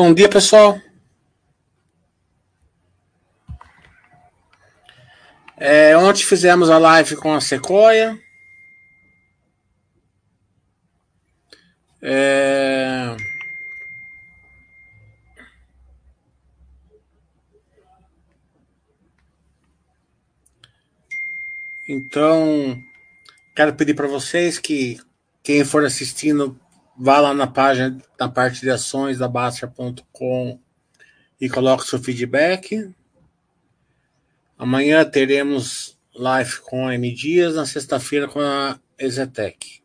Bom dia, pessoal. Ontem fizemos a live com a Sequoia. Então, quero pedir para vocês que quem for assistindo, vá lá na página, na parte de ações da Basta.com e coloque seu feedback. Amanhã teremos live com a M Dias, na sexta-feira com a EZTEC.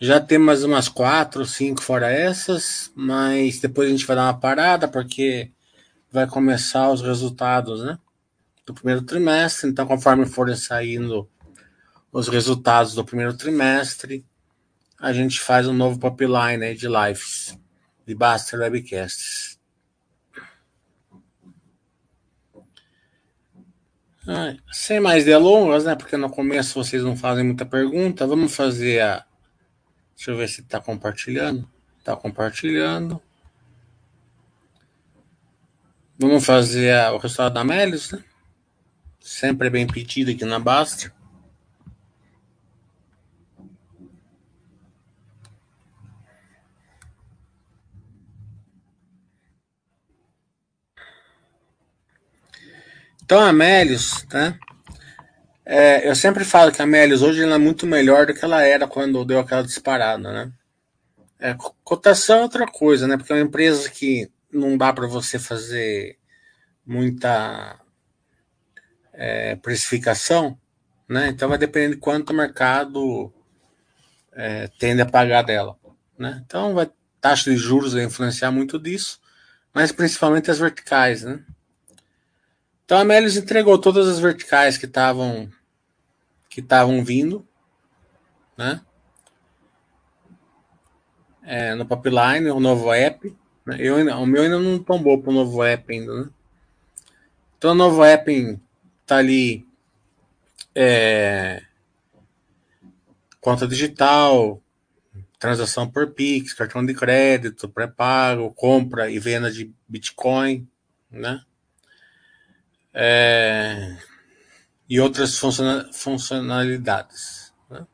Já tem mais umas 4 ou 5 fora essas, mas depois a gente vai dar uma parada, porque vai começar os resultados, né, do primeiro trimestre. Então, conforme forem saindo os resultados do primeiro trimestre, a gente faz um novo pipeline aí de lives, de Basta Webcasts. Sem mais delongas, né? Porque no começo vocês não fazem muita pergunta. Vamos fazer a... Deixa eu ver se está compartilhando. Está compartilhando. Vamos fazer o resultado da Amélius, né? Sempre é bem pedido aqui na Basta. Então, a Amélius, né? Eu sempre falo que a Amélius hoje ela é muito melhor do que ela era quando deu aquela disparada, né? Cotação é outra coisa, né? Porque é uma empresa que não dá para você fazer muita precificação, né? Então, vai depender de quanto o mercado tende a pagar dela, né? Então, a taxa de juros vai influenciar muito disso, mas principalmente as verticais, né? Então, a Amélius entregou todas as verticais que estavam vindo, né? No pipeline, o novo app. Né? O meu ainda não tombou para o novo app ainda, né? Então, o novo app está ali, conta digital, transação por Pix, cartão de crédito, pré-pago, compra e venda de Bitcoin, né? E outras funcionalidades, né?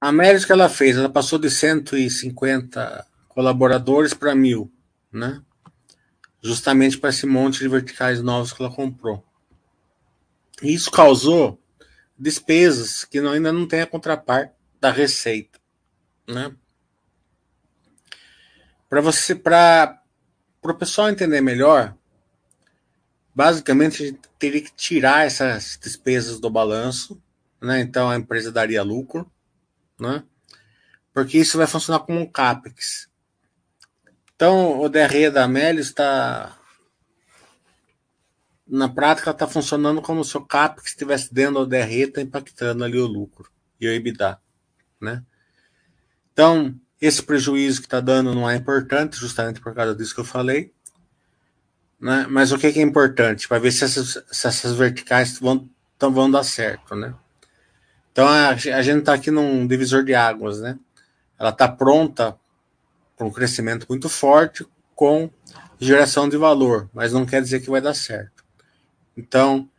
A Amélius que ela fez, ela passou de 150 colaboradores para 1.000, né? Justamente para esse monte de verticais novos que ela comprou. E isso causou despesas que ainda não tem a contraparte da receita, né? Para o pessoal entender melhor, basicamente a gente teria que tirar essas despesas do balanço, né? Então a empresa daria lucro, né? Porque isso vai funcionar como um CAPEX. Então o DRE da Amélius está, na prática, está funcionando como se o CAPEX estivesse dentro do DRE, está impactando ali o lucro e o EBITDA, né? Então, esse prejuízo que está dando não é importante, justamente por causa disso que eu falei, né? Mas o que é importante? Para ver se essas verticais vão dar certo, né? Então, a gente está aqui num divisor de águas, né? Ela está pronta para um crescimento muito forte com geração de valor, mas não quer dizer que vai dar certo. Então,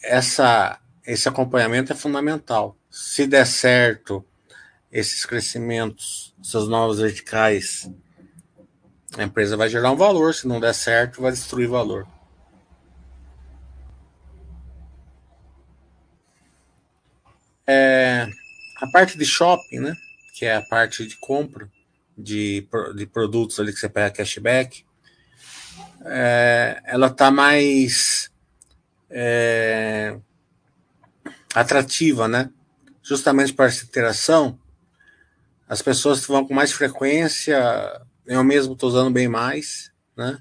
esse acompanhamento é fundamental. Se der certo esses crescimentos, essas novas verticais, a empresa vai gerar um valor. Se não der certo, vai destruir valor. A parte de shopping, né, que é a parte de compra de produtos ali que você pega cashback, ela está mais atrativa, né? Justamente para essa interação. As pessoas vão com mais frequência, eu mesmo estou usando bem mais, né?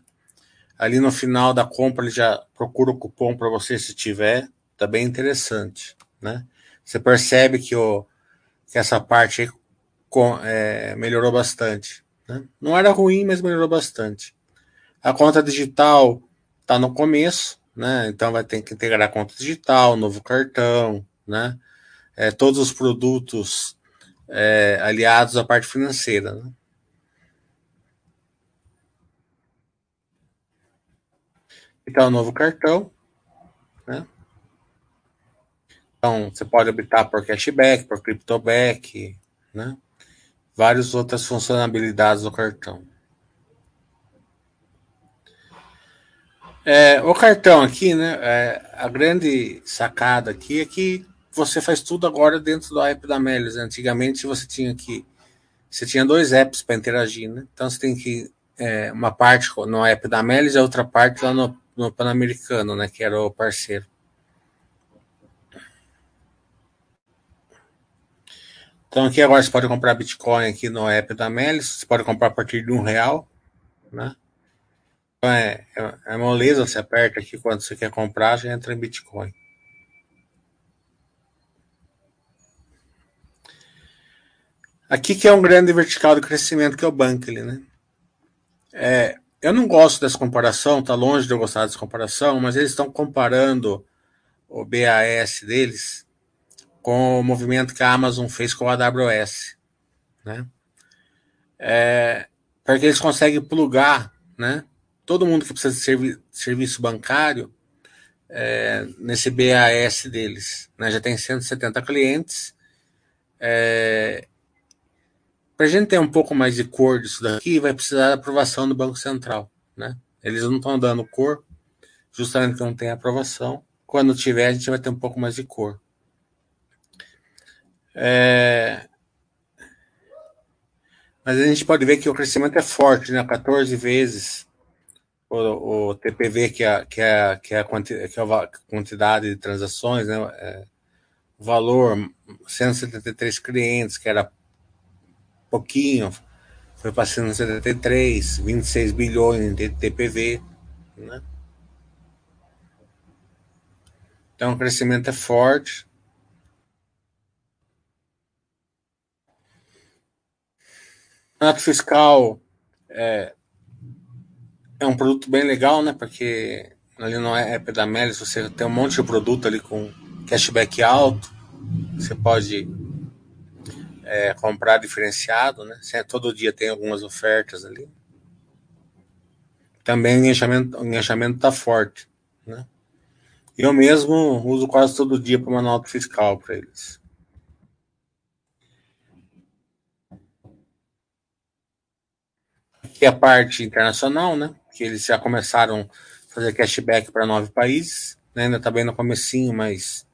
Ali no final da compra, ele já procura o cupom para você, se tiver. Está bem interessante, né? Você percebe que essa parte aí melhorou bastante, né? Não era ruim, mas melhorou bastante. A conta digital está no começo, né? Então vai ter que integrar a conta digital, novo cartão, né? Todos os produtos aliados à parte financeira, né? Então, o novo cartão, né? Então, você pode optar por cashback, por cryptoback, né? Várias outras funcionalidades do cartão. O cartão aqui, né? A grande sacada aqui é que você faz tudo agora dentro do app da Amélius. Antigamente você tinha dois apps para interagir, né? Então você tem que uma parte no app da Amélius e a outra parte lá no Panamericano, né? Que era o parceiro. Então aqui agora você pode comprar Bitcoin aqui no app da Amélius. Você pode comprar a partir de R$1, né? É moleza, você aperta aqui quando você quer comprar, já entra em Bitcoin. Aqui que é um grande vertical de crescimento, que é o Bankly, né? Eu não gosto dessa comparação, tá longe de eu gostar dessa comparação, mas eles estão comparando o BAS deles com o movimento que a Amazon fez com a AWS, né? Porque eles conseguem plugar, né? Todo mundo que precisa de serviço bancário nesse BAS deles, né? Já tem 170 clientes. Para a gente ter um pouco mais de cor disso daqui, vai precisar da aprovação do Banco Central, né? Eles não estão dando cor, justamente porque não tem aprovação. Quando tiver, a gente vai ter um pouco mais de cor. Mas a gente pode ver que o crescimento é forte, né? 14 vezes o TPV, que é a quantidade de transações, né? Valor, 173 clientes, que era pouquinho, foi para 173, 26 bilhões de TPV, né? Então o crescimento é forte. O ato fiscal é um produto bem legal, né? Porque ali no app da Amélius você tem um monte de produto ali com cashback alto. Você pode comprar diferenciado, né? Todo dia tem algumas ofertas ali. Também o enganchamento tá forte, né? Eu mesmo uso quase todo dia para uma nota fiscal para eles. Aqui a parte internacional, né? Que eles já começaram a fazer cashback para 9 países, né? Ainda está bem no comecinho, mas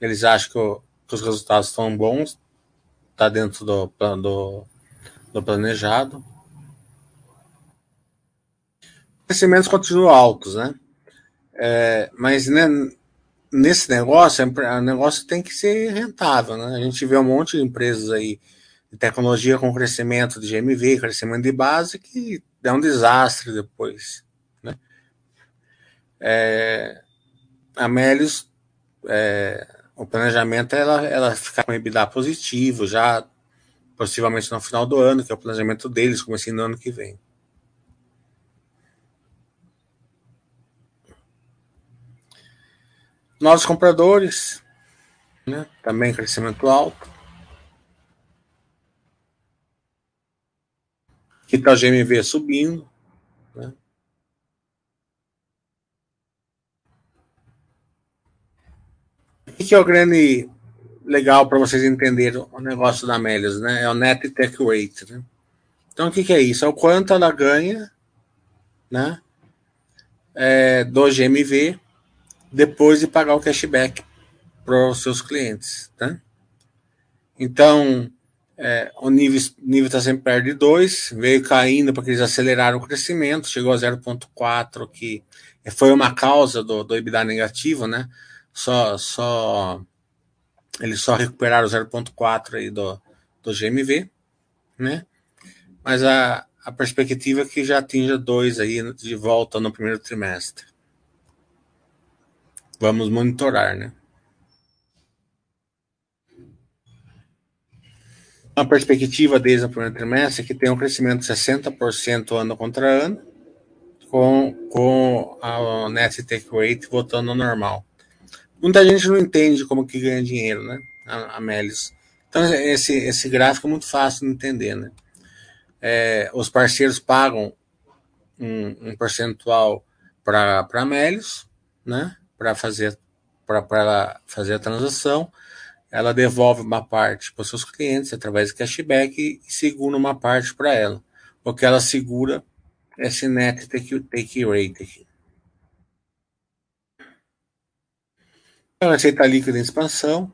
eles acham que os resultados estão bons, está dentro do planejado. Os crescimentos continuam altos, né? Mas, né, nesse negócio, o negócio tem que ser rentável, né? A gente vê um monte de empresas aí de tecnologia com crescimento de GMV, crescimento de base, que dá um desastre depois, né? A Amélius, o planejamento é ela ficar com EBITDA positivo já, possivelmente no final do ano, que é o planejamento deles, começando no ano que vem. Novos compradores, né? Também crescimento alto. Aqui está o GMV subindo, né? O que é o grande legal para vocês entenderem o negócio da Amélius, né? É o Net Take Rate, né? Então, o que é isso? É o quanto ela ganha, né? Do GMV depois de pagar o cashback para os seus clientes, né? Então, o nível está sempre perto de 2, veio caindo porque eles aceleraram o crescimento, chegou a 0,4, que foi uma causa do EBITDA negativo, né? Eles só recuperaram 0,4 aí do GMV, né? Mas a perspectiva é que já atinja 2 aí de volta no primeiro trimestre. Vamos monitorar, né? A perspectiva desde o primeiro trimestre é que tem um crescimento de 60% ano contra ano, com a Net Take Rate voltando ao normal. Muita gente não entende como que ganha dinheiro, né? A Amélius. Então, esse gráfico é muito fácil de entender, né? Os parceiros pagam um percentual para a Amélius, né? Para fazer a transação. Ela devolve uma parte para os seus clientes através de cashback e segura uma parte para ela. O que ela segura é esse net take rate aqui. A receita líquida em expansão.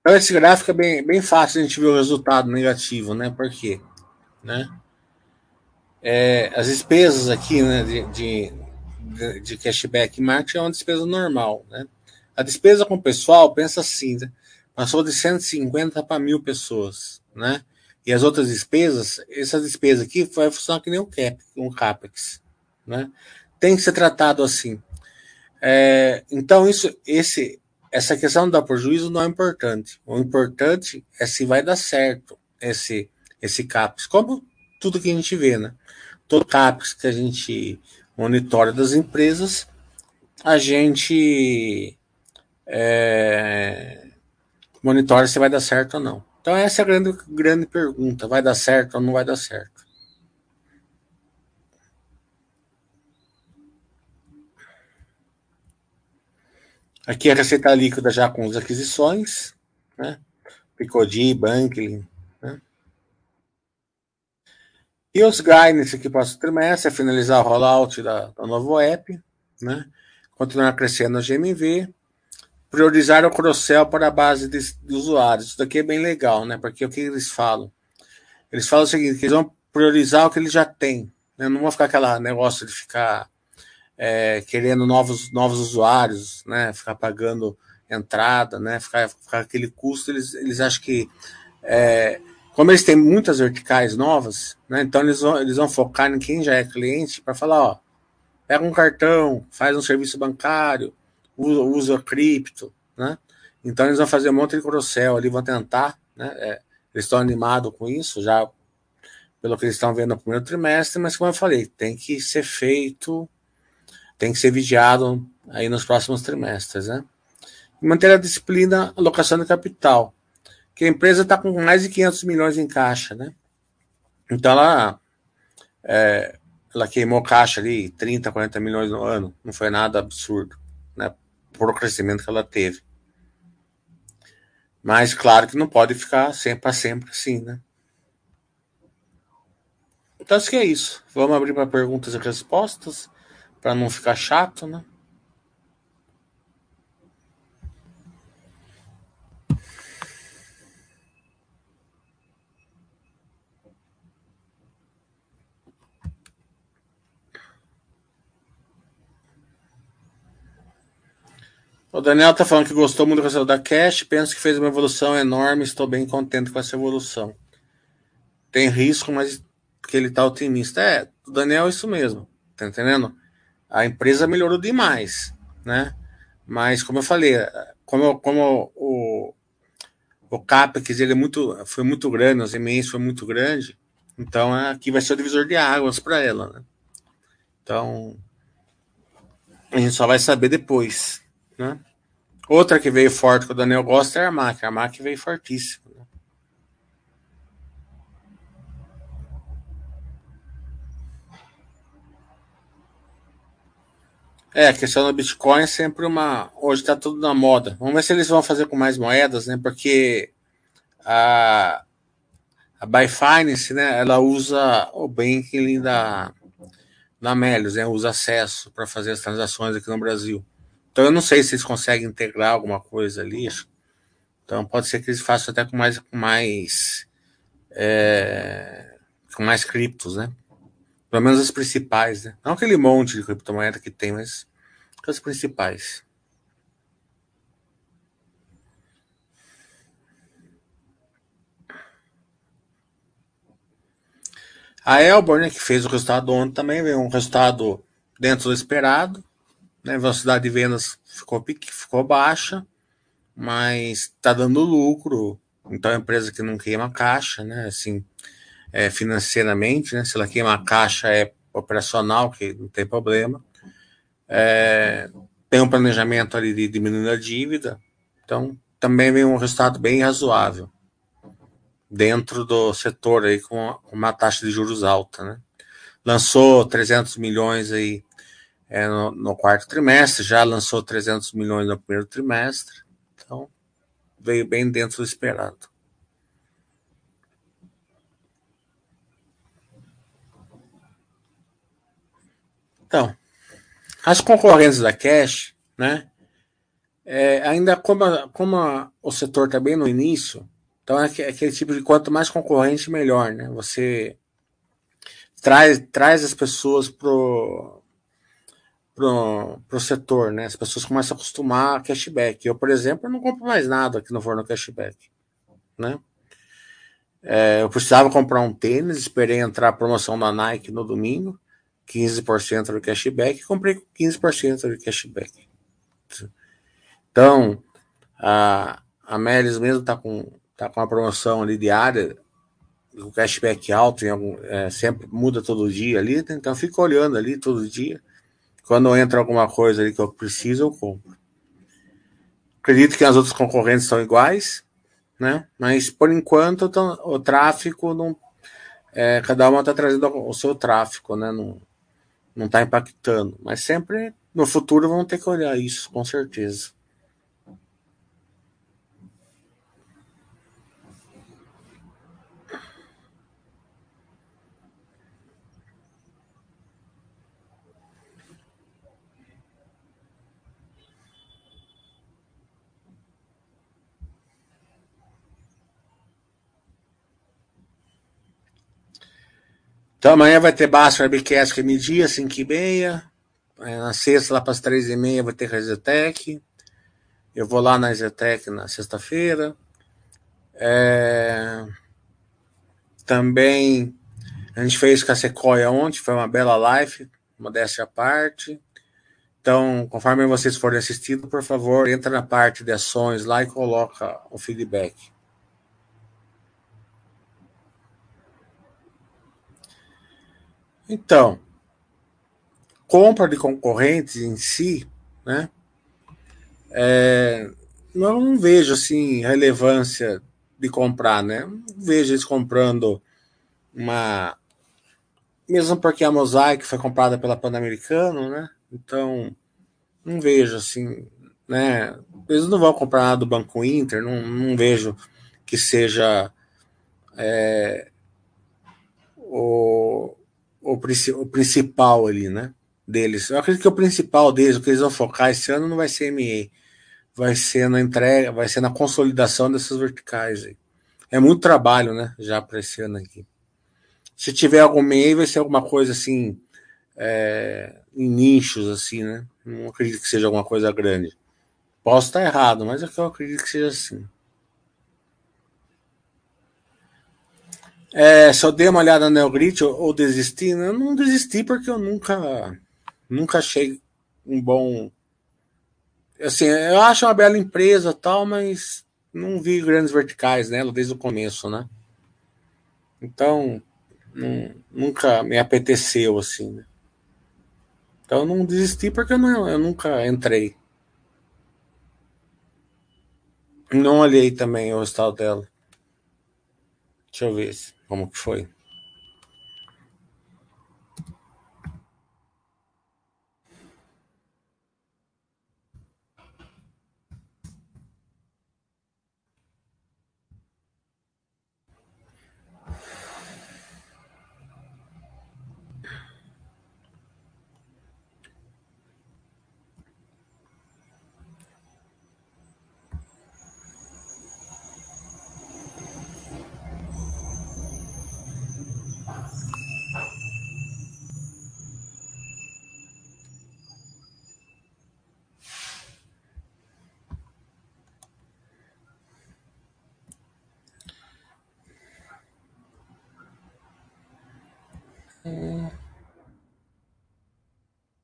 Então, esse gráfico é bem fácil a gente ver o resultado negativo, né? Por quê? Né? As despesas aqui, né, de cashback e marketing é uma despesa normal, né? A despesa com o pessoal, pensa assim, né? Passou de 150 para 1.000 pessoas, né? E as outras despesas, essa despesa aqui vai funcionar que nem um CAPEX, né? Tem que ser tratado assim. Então, essa questão do prejuízo não é importante. O importante é se vai dar certo esse CAPEX, como tudo que a gente vê, né? Todo CAPEX que a gente monitora das empresas, a gente monitora se vai dar certo ou não. Então, essa é a grande pergunta. Vai dar certo ou não vai dar certo? Aqui a receita líquida já com as aquisições, né? Picodi, Bankly, né? E os guidance aqui para o trimestre é finalizar o rollout da novo app, né? Continuar crescendo a GMV, priorizar o cross-sell para a base de usuários. Isso daqui é bem legal, né? Porque o que eles falam? Eles falam o seguinte, que eles vão priorizar o que eles já têm, né? Não vão ficar aquele negócio de ficar querendo novos usuários, né? Ficar pagando entrada, né? Ficar aquele custo. Eles acham que, como eles têm muitas verticais novas, né? Então eles vão focar em quem já é cliente para falar, ó, pega um cartão, faz um serviço bancário, usa cripto, né? Então eles vão fazer um monte de cross-sell ali, vão tentar, né? Eles estão animados com isso, já pelo que eles estão vendo no primeiro trimestre, mas como eu falei, tem que ser feito. Tem que ser vigiado aí nos próximos trimestres, né? Manter a disciplina alocação de capital, que a empresa está com mais de 500 milhões em caixa, né? Então ela queimou caixa ali 30, 40 milhões no ano, não foi nada absurdo, né? Por o crescimento que ela teve. Mas claro que não pode ficar sempre assim, né? Então acho que é isso. Vamos abrir para perguntas e respostas. Para não ficar chato, né? O Daniel tá falando que gostou muito do resultado da Cash, penso que fez uma evolução enorme, estou bem contente com essa evolução. Tem risco, mas que ele tá otimista. O Daniel é isso mesmo, tá entendendo? A empresa melhorou demais, né? Mas, como eu falei, como o CAPEX foi muito grande, os MNs foi muito grande, então aqui vai ser o divisor de águas para ela, né? Então, a gente só vai saber depois, né? Outra que veio forte, que o Daniel gosta, é a Armac. A Armac veio fortíssima. A questão do Bitcoin é sempre uma... Hoje está tudo na moda. Vamos ver se eles vão fazer com mais moedas, né? Porque a Buy Finance, né? Ela usa o Bankly da Meliuz, né? Usa acesso para fazer as transações aqui no Brasil. Então, eu não sei se eles conseguem integrar alguma coisa ali. Então, pode ser que eles façam até com mais criptos, né? Pelo menos as principais, né? Não aquele monte de criptomoeda que tem, mas as principais. A Helbor, né, que fez o resultado ontem também, veio um resultado dentro do esperado, né? A velocidade de vendas ficou baixa, mas está dando lucro. Então, é uma empresa que não queima caixa, né? Assim, financeiramente, né? Se ela queima a caixa, operacional, que não tem problema. Tem um planejamento ali de diminuir a dívida, então também vem um resultado bem razoável dentro do setor aí com uma taxa de juros alta, né? Lançou 300 milhões aí no quarto trimestre, já lançou 300 milhões no primeiro trimestre, então veio bem dentro do esperado. Então, as concorrentes da Cash, né? Ainda como o setor está bem no início, então é aquele tipo de quanto mais concorrente, melhor, né? Você traz as pessoas pro setor, né? As pessoas começam a acostumar a cashback. Eu, por exemplo, não compro mais nada que não for no cashback, né? Eu precisava comprar um tênis, esperei entrar a promoção da Nike no domingo, 15% do cashback, comprei com 15% de cashback. Então, a Amélius mesmo está com uma promoção ali diária, o cashback alto, sempre muda todo dia ali, então fico olhando ali todo dia. Quando entra alguma coisa ali que eu preciso, eu compro. Acredito que as outras concorrentes são iguais, né? Mas, por enquanto, o tráfego não... cada uma está trazendo o seu tráfego, né? Não está impactando, mas sempre no futuro vão ter que olhar isso, com certeza. Então amanhã vai ter Basta, webcast que é M Dias, 5h30. Na sexta, lá para as 3h30, vai ter a EZTEC. Eu vou lá na EZTEC na sexta-feira. Também a gente fez com a Sequoia ontem, foi uma bela live, modéstia à parte. Então, conforme vocês forem assistindo, por favor, entra na parte de ações lá e coloca o feedback. Então, compra de concorrentes em si, né? Eu não vejo assim relevância de comprar, né? Não vejo eles comprando uma... Mesmo porque a Mosaic foi comprada pela Panamericano, né? Então, não vejo assim, né? Eles não vão comprar nada do Banco Inter, não vejo que seja o principal ali, né, deles. Eu acredito que o principal deles, o que eles vão focar esse ano, não vai ser MA, vai ser na entrega, vai ser na consolidação dessas verticais aí. É muito trabalho, né, já para esse ano aqui. Se tiver algum MA, vai ser alguma coisa assim, em nichos, assim, né. Não acredito que seja alguma coisa grande. Posso estar errado, mas é que eu acredito que seja assim. Se eu dei uma olhada na Neogrid ou desisti, eu não desisti porque eu nunca achei um bom... Assim, eu acho uma bela empresa tal, mas não vi grandes verticais nela desde o começo, né? Então, nunca me apeteceu, assim, né? Então, eu não desisti porque eu nunca entrei. Não olhei também o resultado dela. Deixa eu ver como que foi.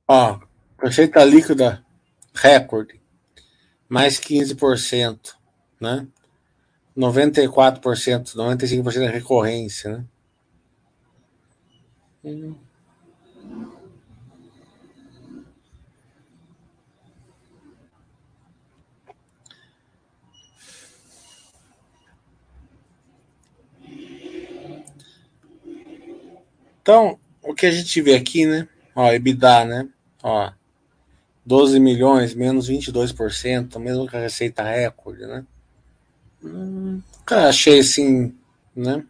Ó, receita líquida recorde, mais 15%, né? 94%, 95% da recorrência, né? Então, o que a gente vê aqui, né? Ó, EBITDA, né? Ó, 12 milhões, menos 22%, mesmo que a receita recorde, né? Nunca achei assim, né?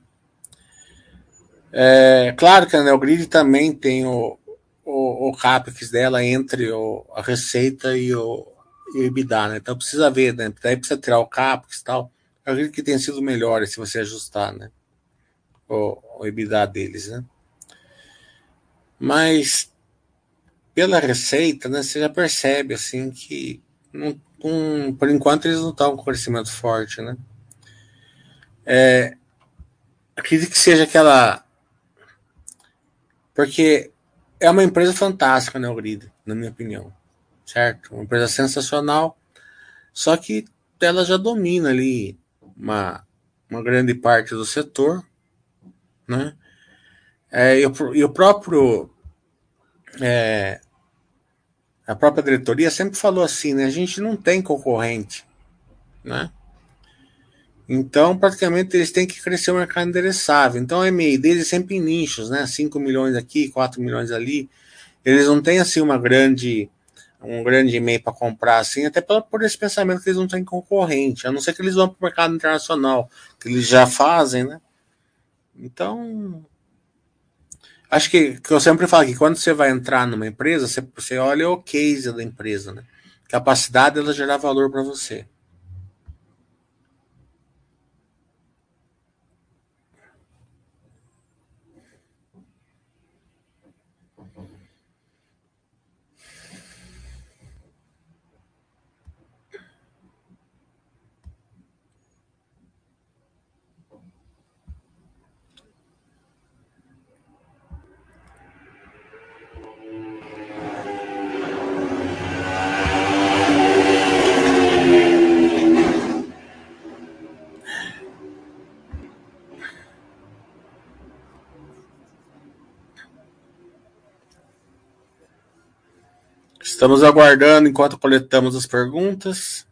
É, claro que a Neogrid também tem o CAPEX dela entre a receita e o EBITDA, né? Então precisa ver, né? Daí precisa tirar o CAPEX e tal. Eu acredito que tem sido melhor se você ajustar, né? O EBITDA deles, né? Mas pela receita, né? Você já percebe, assim, que por enquanto eles não estão com crescimento forte, né? É, acredito que seja aquela... Porque é uma empresa fantástica, né, Neogrid, na minha opinião, certo? Uma empresa sensacional, só que ela já domina ali uma grande parte do setor, né? É, e o próprio... A própria diretoria sempre falou assim, né? A gente não tem concorrente, né? Então, praticamente, eles têm que crescer o mercado endereçável. Então, a MI deles é sempre em nichos, né? 5 milhões aqui, 4 milhões ali. Eles não têm, assim, um grande MI para comprar, assim, até por esse pensamento que eles não têm concorrente, a não ser que eles vão para o mercado internacional, que eles já fazem, né? Então... Acho que eu sempre falo que quando você vai entrar numa empresa, você olha o case da empresa, né? Capacidade ela gerar valor para você. Estamos aguardando enquanto coletamos as perguntas.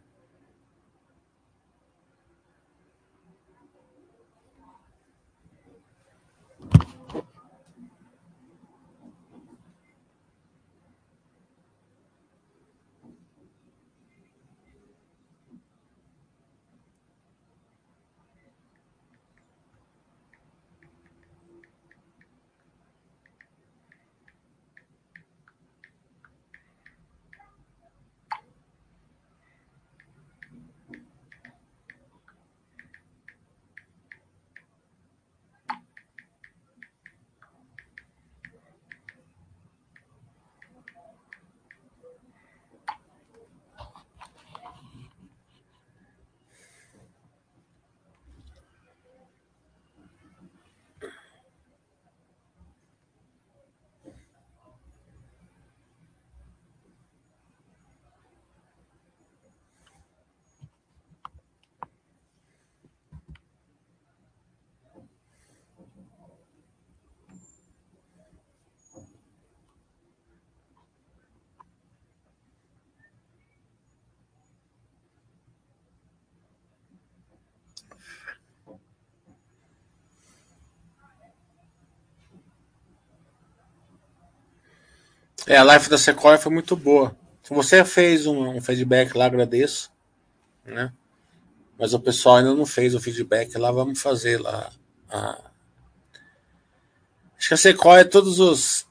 A live da Sequoia foi muito boa. Se você fez um feedback lá, agradeço, né? Mas o pessoal ainda não fez o feedback lá, vamos fazer lá. Acho que a Sequoia, todas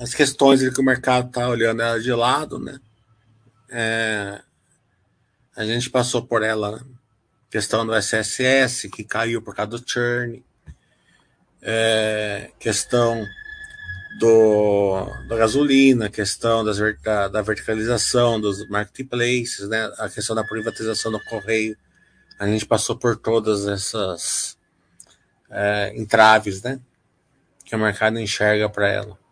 as questões que o mercado está olhando ela de lado, né? A gente passou por ela, né? Questão do SSS, que caiu por causa do churn, questão da gasolina, a questão da verticalização dos marketplaces, né? A questão da privatização do correio. A gente passou por todas essas entraves, né? Que o mercado enxerga para ela.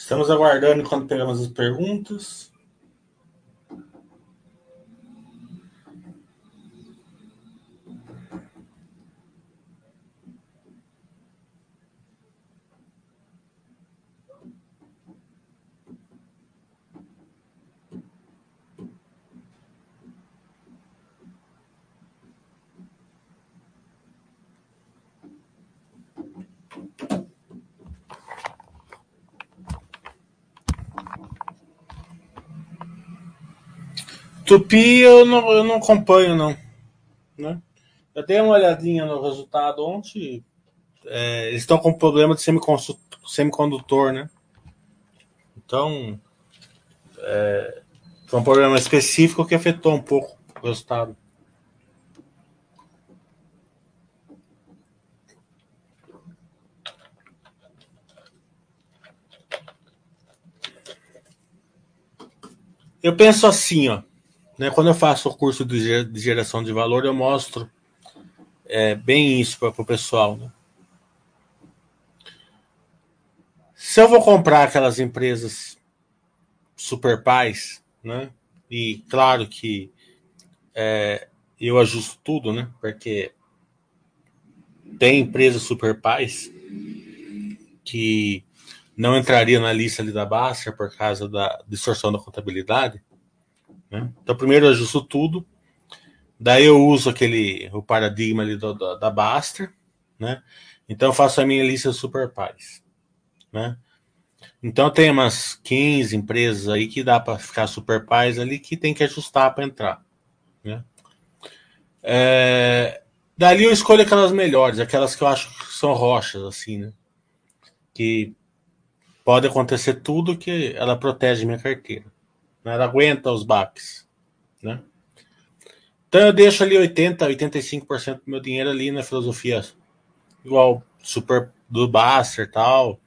Estamos aguardando enquanto pegamos as perguntas. TUPY eu não acompanho, não. Né? Eu dei uma olhadinha no resultado ontem. Eles estão com problema de semicondutor, né? Então, foi um problema específico que afetou um pouco o resultado. Eu penso assim, ó. Quando eu faço o curso de geração de valor, eu mostro bem isso para o pessoal. Né? Se eu vou comprar aquelas empresas superpais, né? E claro que eu ajusto tudo, né? Porque tem empresas superpais que não entraria na lista ali da Basta por causa da distorção da contabilidade. Então, primeiro eu ajusto tudo, daí eu uso o paradigma ali da Basta, né? Então, eu faço a minha lista superpais, né? Então, tem umas 15 empresas aí que dá para ficar superpais ali que tem que ajustar para entrar, né? Dali eu escolho aquelas melhores, aquelas que eu acho que são rochas, assim, né? Que pode acontecer tudo que ela protege minha carteira. Ela aguenta os baques, né? Então eu deixo ali 80%, 85% do meu dinheiro ali na filosofia igual super do Basta e tal,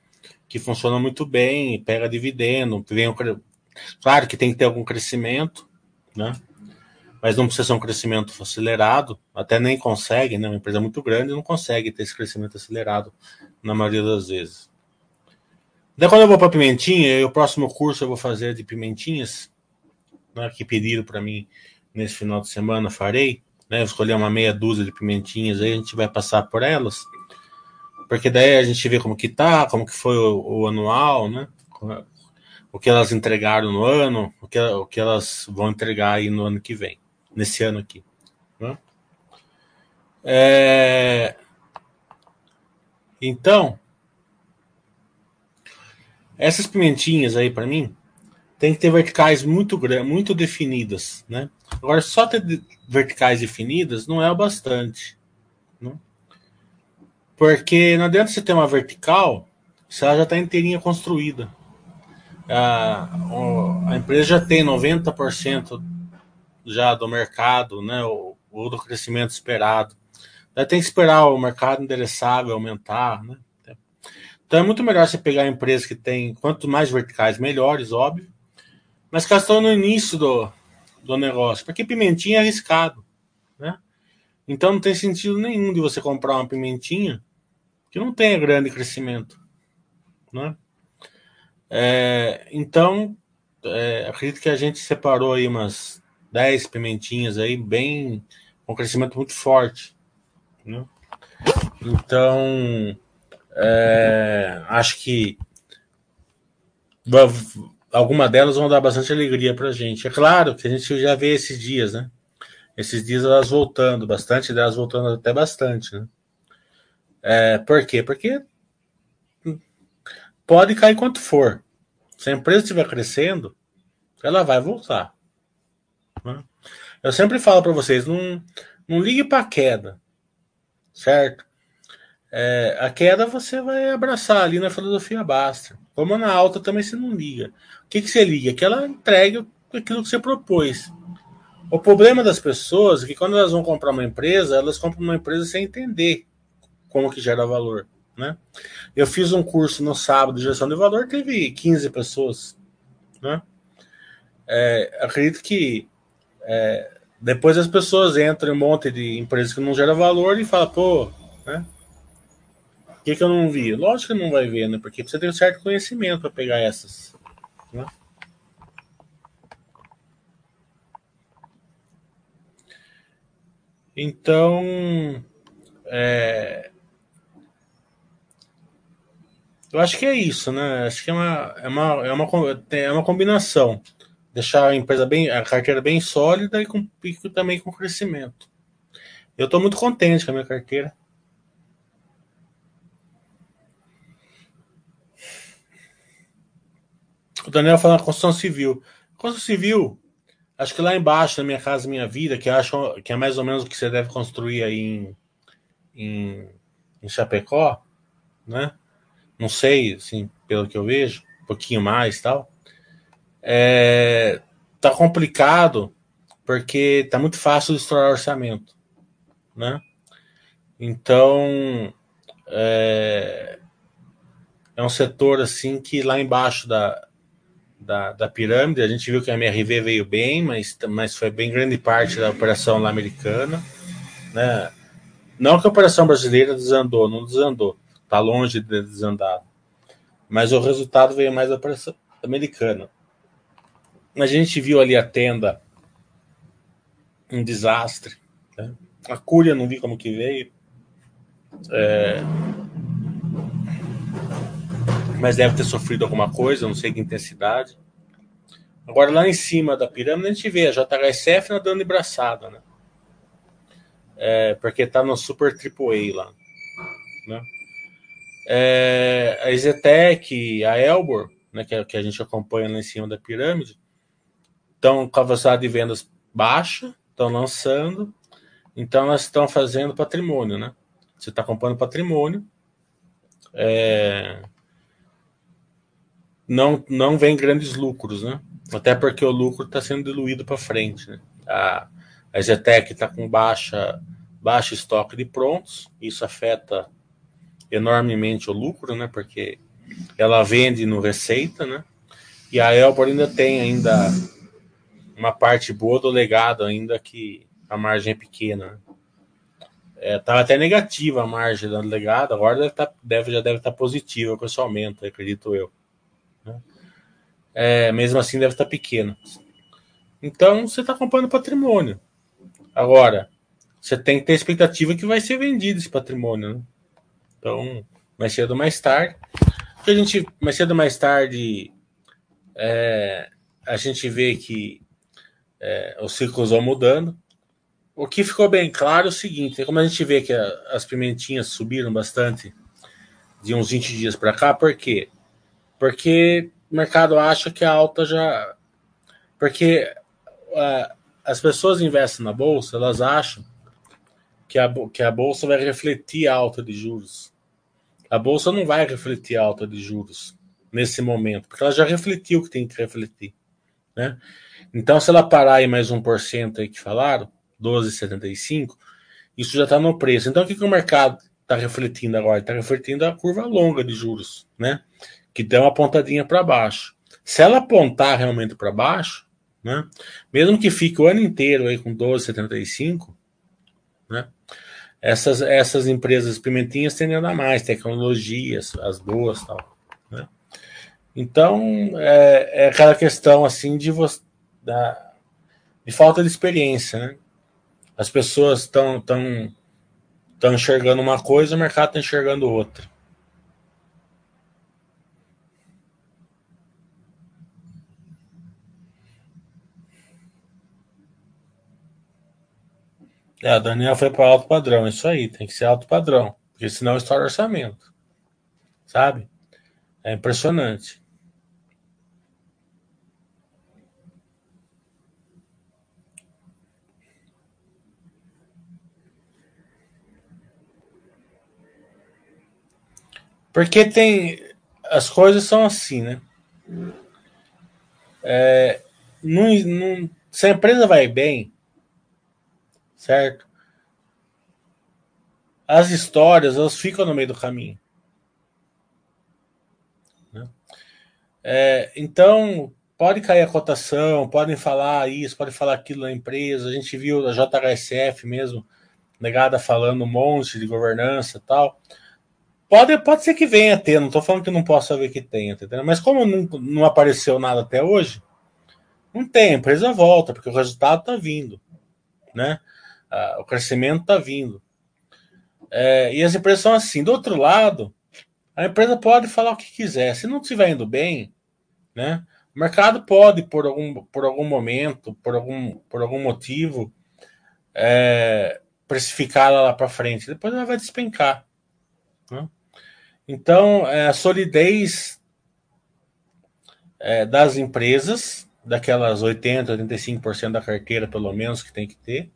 que funciona muito bem, pega dividendo, claro que tem que ter algum crescimento, né? Mas não precisa ser um crescimento acelerado, até nem consegue, né? Uma empresa muito grande não consegue ter esse crescimento acelerado na maioria das vezes. Daí quando eu vou para pimentinha, o próximo curso eu vou fazer de pimentinhas, né, que pediram para mim nesse final de semana, farei, né, eu escolhi uma meia dúzia de pimentinhas, aí a gente vai passar por elas, porque daí a gente vê como que tá, como que foi o anual, né, o que elas entregaram no ano, o que elas vão entregar aí no ano que vem, nesse ano aqui, né? Então, essas pimentinhas aí, para mim, tem que ter verticais muito definidas, né? Agora, só ter verticais definidas não é o bastante, né? Porque não adianta você ter uma vertical se ela já está inteirinha construída. A empresa já tem 90% já do mercado, né? Ou do crescimento esperado. Daí tem que esperar o mercado endereçável aumentar, né? Então é muito melhor você pegar empresas que tem quanto mais verticais, melhores, óbvio. Mas que elas estão no início do negócio. Porque pimentinha é arriscado, né? Então não tem sentido nenhum de você comprar uma pimentinha que não tenha grande crescimento, né? Então, acredito que a gente separou aí umas 10 pimentinhas aí, bem com um crescimento muito forte, né? Então... acho que alguma delas vão dar bastante alegria pra gente. É claro que a gente já vê esses dias, né? Esses dias elas voltando, bastante delas voltando até bastante, né? Por quê? Porque pode cair quanto for. Se a empresa estiver crescendo, ela vai voltar, né? Eu sempre falo para vocês, não ligue para queda, certo? A queda você vai abraçar ali na filosofia Basta. Como na alta também você não liga. O que você liga? Que ela entregue aquilo que você propôs. O problema das pessoas é que quando elas vão comprar uma empresa, elas compram uma empresa sem entender como que gera valor, né? Eu fiz um curso no sábado de gestão de valor, teve 15 pessoas, né? Acredito que... depois as pessoas entram em um monte de empresas que não gera valor e falam, pô, né? Por que que eu não vi? Lógico que não vai ver, né? Porque você tem um certo conhecimento para pegar essas, né? Então, eu acho que é isso, né? Acho que é uma combinação. Deixar a empresa bem, a carteira bem sólida e com pico também com crescimento. Eu estou muito contente com a minha carteira. O Daniel fala na construção civil. Construção civil, acho que lá embaixo, na Minha Casa Minha Vida, que acho que é mais ou menos o que você deve construir aí em Chapecó, né? Não sei, assim, pelo que eu vejo, um pouquinho mais e tal. Tá complicado, porque tá muito fácil de estourar orçamento, né? Então, um setor, assim, que lá embaixo da pirâmide, a gente viu que a MRV veio bem, mas foi bem grande parte da operação lá americana, né? Não que a operação brasileira desandou, não desandou, tá longe de desandar, mas o resultado veio mais da operação americana. A gente viu ali a Tenda, um desastre, né? A Cúria não vi como que veio, mas deve ter sofrido alguma coisa, não sei que intensidade. Agora, lá em cima da pirâmide, a gente vê a JHSF nadando de braçada, né? Porque tá no super AAA lá, né? A EZTEC, a Helbor, né, que a gente acompanha lá em cima da pirâmide, estão com a velocidade de vendas baixa, estão lançando, então elas estão fazendo patrimônio, né? Você está comprando patrimônio, não vem grandes lucros, né? Até porque o lucro está sendo diluído para frente, né? A EZTEC está com baixo estoque de prontos, isso afeta enormemente o lucro, né? Porque ela vende no Receita, né? E a Helbor ainda tem uma parte boa do legado, ainda que a margem é pequena. Estava até negativa a margem do legado, agora já deve estar positiva com esse aumento, acredito eu. Mesmo assim, deve estar pequena. Então, você está comprando patrimônio. Agora, você tem que ter expectativa que vai ser vendido esse patrimônio, né? Então, mais cedo ou mais tarde. Porque a gente, mais cedo ou mais tarde, a gente vê que os ciclos vão mudando. O que ficou bem claro é o seguinte: como a gente vê que as pimentinhas subiram bastante de uns 20 dias para cá, por quê? Porque o mercado acha que a alta já... Porque as pessoas investem na Bolsa, elas acham que a Bolsa vai refletir a alta de juros. A Bolsa não vai refletir a alta de juros nesse momento, porque ela já refletiu o que tem que refletir, né? Então, se ela parar aí mais 1% aí que falaram, 12,75, isso já está no preço. Então, o que o mercado está refletindo agora? Está refletindo a curva longa de juros, né? Que deu uma pontadinha para baixo. Se ela apontar realmente para baixo, né? Mesmo que fique o ano inteiro aí com 12,75, né? Essas empresas pimentinhas tendem a dar mais, tecnologias, as boas e tal, né? Então, é aquela questão assim de falta de experiência, né? As pessoas estão enxergando uma coisa, o mercado está enxergando outra. A Daniel foi para alto padrão, isso aí, tem que ser alto padrão, porque senão estoura orçamento, sabe? É impressionante. Porque as coisas são assim, né? Se a empresa vai bem, certo? As histórias, elas ficam no meio do caminho, né? Então, pode cair a cotação, podem falar isso, podem falar aquilo na empresa. A gente viu a JHSF mesmo, negada falando um monte de governança e tal. Pode ser que venha a ter, não estou falando que não possa haver que tenha, entendeu? Mas como não apareceu nada até hoje, não tem, a empresa volta, porque o resultado está vindo, né? O crescimento está vindo. E as empresas são assim. Do outro lado, a empresa pode falar o que quiser. Se não estiver indo bem, né, o mercado pode, por algum momento, por algum motivo, precificar ela lá para frente. Depois ela vai despencar, né? Então, a solidez das empresas, daquelas 80%, 85% da carteira, pelo menos, que tem que ter,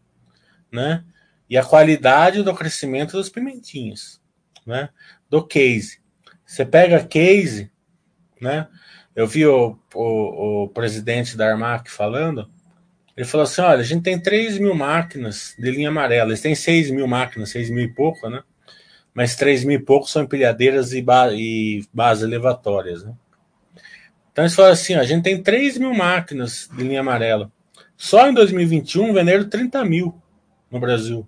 né? E a qualidade do crescimento das pimentinhas, né? Do case. Você pega case, né? Eu vi o presidente da Armac falando, ele falou assim, olha, a gente tem 3 mil máquinas de linha amarela, eles têm 6 mil máquinas, 6 mil e pouco, né? Mas 3 mil e pouco são empilhadeiras e bases elevatórias, né? Então eles falaram assim, ó, a gente tem 3 mil máquinas de linha amarela, só em 2021 venderam 30 mil no Brasil,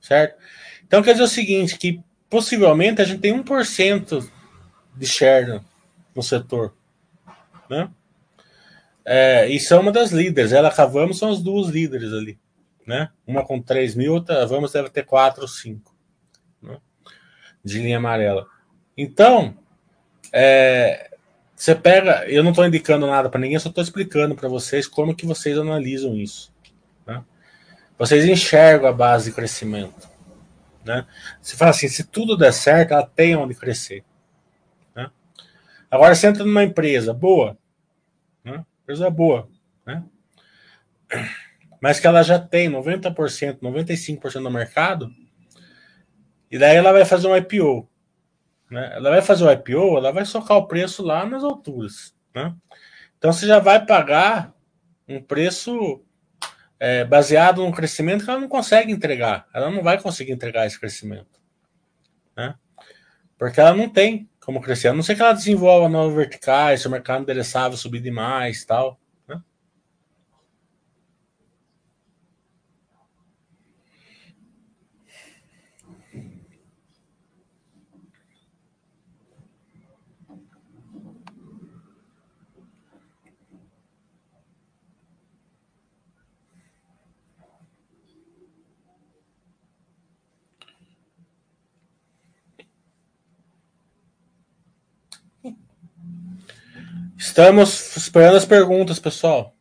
certo? Então quer dizer o seguinte, que possivelmente a gente tem 1% de share no setor, né? E são uma das líderes, ela e a Vamos são as duas líderes ali, né? Uma com 3 mil, outra, a Vamos deve ter 4 ou 5, né? De linha amarela. Então, você pega, eu não estou indicando nada para ninguém, só estou explicando para vocês como que vocês analisam isso, né? Vocês enxergam a base de crescimento, né? Você fala assim, se tudo der certo, ela tem onde crescer, né? Agora você entra numa empresa boa, né? Empresa boa, né? Mas que ela já tem 90%, 95% do mercado, e daí ela vai fazer um IPO, né? Ela vai fazer um IPO, ela vai socar o preço lá nas alturas, né? Então você já vai pagar um preço baseado num crescimento que ela não consegue entregar. Ela não vai conseguir entregar esse crescimento, né? Porque ela não tem como crescer. A não ser que ela desenvolva novas verticais, se o mercado endereçável subir demais e tal, né? Estamos esperando as perguntas, pessoal.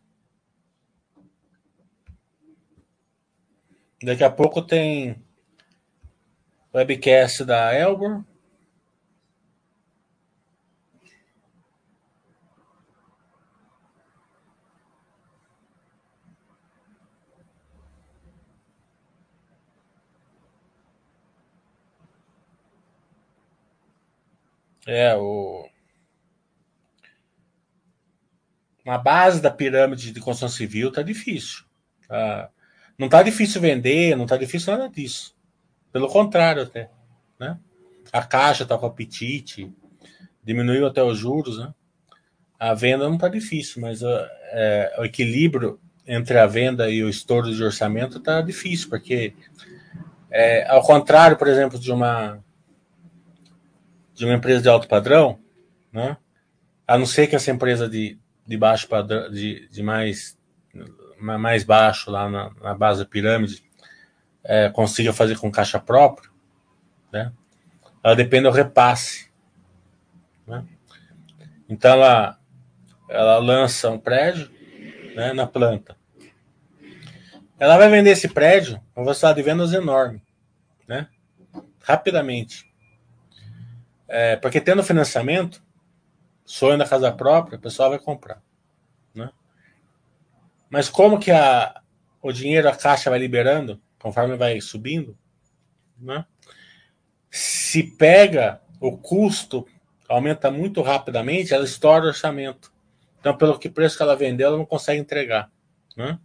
Daqui a pouco tem webcast da Helbor. A base da pirâmide de construção civil está difícil. Não está difícil vender, não está difícil nada disso. Pelo contrário, até, né? A Caixa está com apetite, diminuiu até os juros, né? A venda não está difícil, mas o equilíbrio entre a venda e o estouro de orçamento está difícil, porque, ao contrário, por exemplo, de uma empresa de alto padrão, né? A não ser que essa empresa de baixo padrão, de mais baixo lá na base da pirâmide, consiga fazer com caixa própria, né? Ela depende do repasse, né? Então ela lança um prédio, né, na planta. Ela vai vender esse prédio com velocidade de vendas enorme, né? Rapidamente. Porque tendo financiamento, sonho da casa própria, o pessoal vai comprar, né? Mas como que o dinheiro, a caixa vai liberando, conforme vai subindo, né? Se pega o custo, aumenta muito rapidamente, ela estoura o orçamento. Então, pelo que preço que ela vendeu, ela não consegue entregar, né?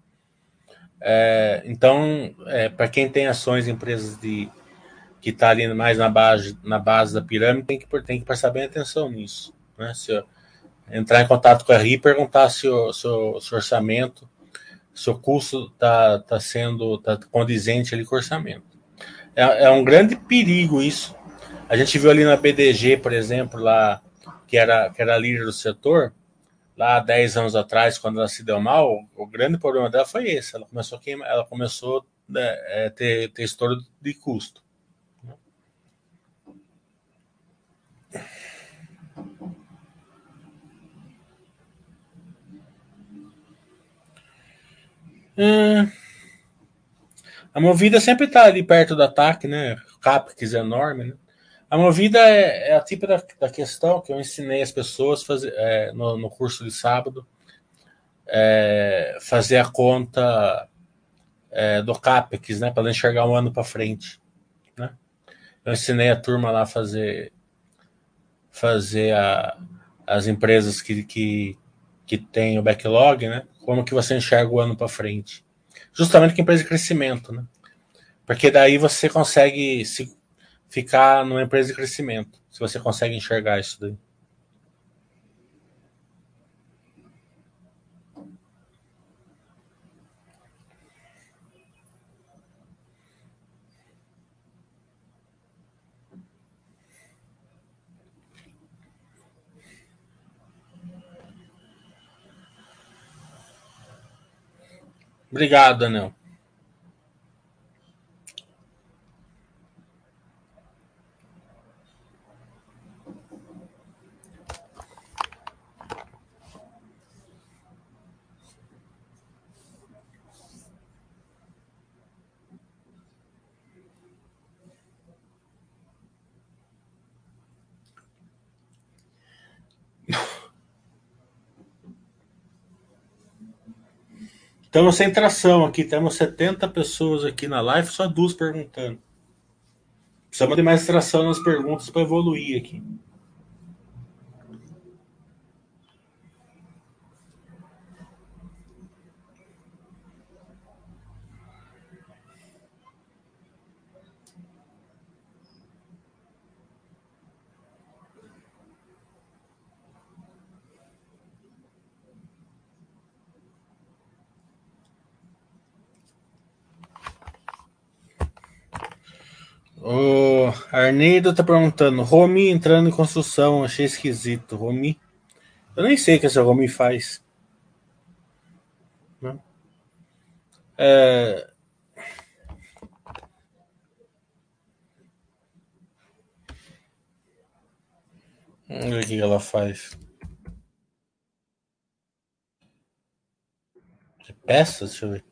Então, para quem tem ações em empresas que está ali mais na base da pirâmide, tem que prestar bem atenção nisso, né? Se entrar em contato com a RI e perguntar se o orçamento, se o custo está condizente ali com o orçamento. É um grande perigo isso, A gente viu ali na BDG, por exemplo, lá, que era líder do setor, lá há 10 anos atrás, quando ela se deu mal, o grande problema dela foi esse. Ela começou a queimar, ela começou a ter estouro de custo. A Movida sempre está ali perto do ataque, né? Capex é enorme, né? A Movida é a tipo da questão que eu ensinei as pessoas no curso de sábado, fazer a conta do Capex, né? Para enxergar um ano para frente, né? Eu ensinei a turma lá a fazer as empresas que tem o backlog, né? Como que você enxerga o ano para frente. Justamente com empresa de crescimento, né? Porque daí você consegue ficar numa empresa de crescimento, se você consegue enxergar isso daí. Obrigado, Daniel. Estamos sem tração aqui, temos 70 pessoas aqui na live, só 2 perguntando. Precisamos de mais tração nas perguntas para evoluir aqui. O Arneido está perguntando, Romi entrando em construção, achei esquisito. Romi, eu nem sei o que essa Romi faz. Vamos ver o que ela faz. De peças, deixa eu ver.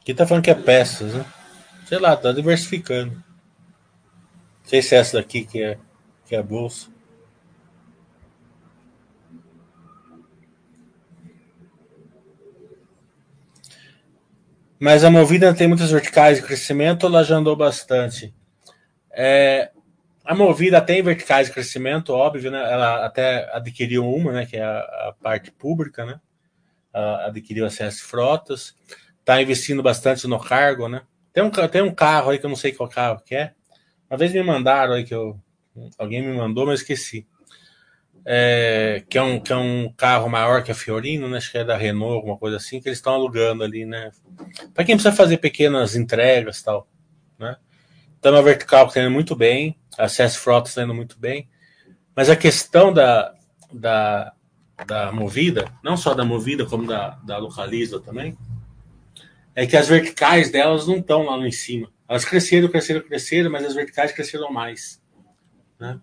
Aqui tá falando que é peças, né? Sei lá, tá diversificando. Não sei se é essa daqui que é a bolsa. Mas a Movida tem muitas verticais de crescimento, ela já andou bastante. A Movida tem verticais de crescimento, óbvio, né? Ela até adquiriu uma, né? Que é a parte pública, né? Ela adquiriu a CS Frotas. Tá investindo bastante no cargo, né? Tem um carro aí que eu não sei qual carro que é. Uma vez me mandaram aí alguém me mandou, mas esqueci. Que é um carro maior que a Fiorino, né? Acho que é da Renault, alguma coisa assim, que eles estão alugando ali, né? Para quem precisa fazer pequenas entregas e tal, né? Então, a vertical está indo muito bem, a CS Frota está indo muito bem, mas a questão da Movida, não só da Movida, como da Localiza também, é que as verticais delas não estão lá em cima. Elas cresceram, mas as verticais cresceram mais, né?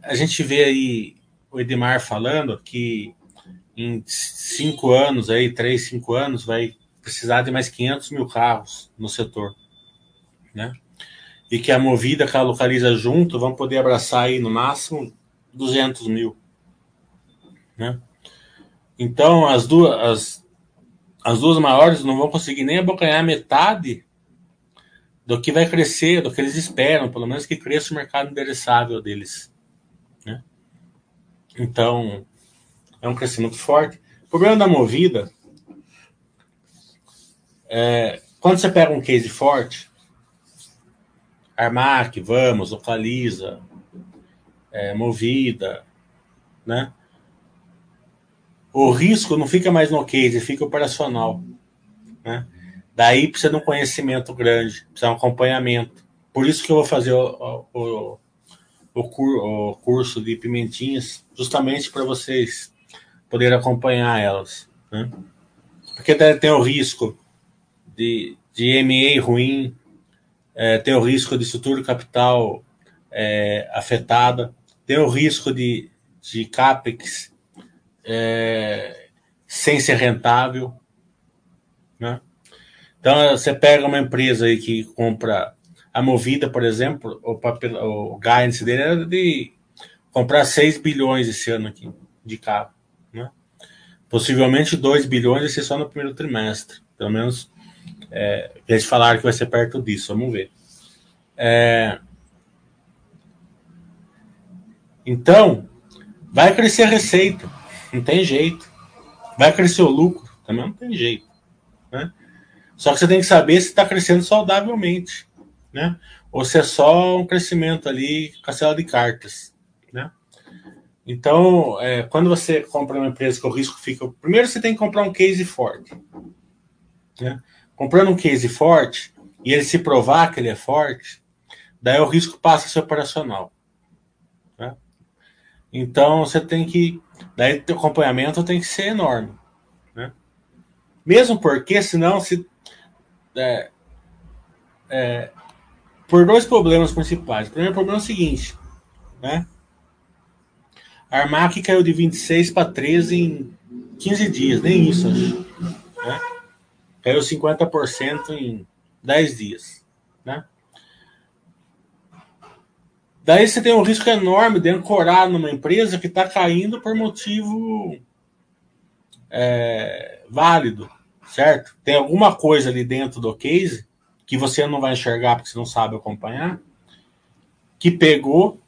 A gente vê aí o Edmar falando que em 5 anos, aí, 3, 5 anos, vai precisar de mais 500 mil carros no setor, né? E que a Movida, que ela Localiza junto, vão poder abraçar aí no máximo 200 mil, né? Então, as duas maiores não vão conseguir nem abocanhar metade do que vai crescer, do que eles esperam, pelo menos que cresça o mercado endereçável deles, né? Então, é um crescimento forte. O problema da Movida é quando você pega um case forte, Armac, Vamos, Localiza, Movida, né? O risco não fica mais no case, fica operacional. né? Daí precisa de um conhecimento grande, precisa de um acompanhamento. Por isso que eu vou fazer o curso de pimentinhas, justamente para vocês poderem acompanhar elas, né? Porque tem o risco de MA ruim, tem o risco de estrutura capital afetada, tem o risco de CAPEX sem ser rentável, né? Então, você pega uma empresa aí que compra a Movida, por exemplo, o guidance dele era de comprar 6 bilhões esse ano aqui, de carro, né? Possivelmente 2 bilhões, esse só no primeiro trimestre. Pelo menos, eles falaram que vai ser perto disso, vamos ver. Então, vai crescer a receita, não tem jeito. Vai crescer o lucro, também não tem jeito, né? Só que você tem que saber se está crescendo saudavelmente, né? Ou se é só um crescimento ali, castelo de cartas, né? Então, quando você compra uma empresa que o risco fica... Primeiro, você tem que comprar um case forte, né? Comprando um case forte, e ele se provar que ele é forte, daí o risco passa a ser operacional, né? Então, você tem que... Daí, o acompanhamento tem que ser enorme, né? Mesmo porque, senão, se... por dois problemas principais. O primeiro problema é o seguinte, né? A Armac caiu de 26 para 13 em 15 dias, nem isso, acho, né? Caiu 50% em 10 dias, né? Daí você tem um risco enorme de ancorar numa empresa que está caindo por motivo válido, certo? Tem alguma coisa ali dentro do case que você não vai enxergar porque você não sabe acompanhar, que pegou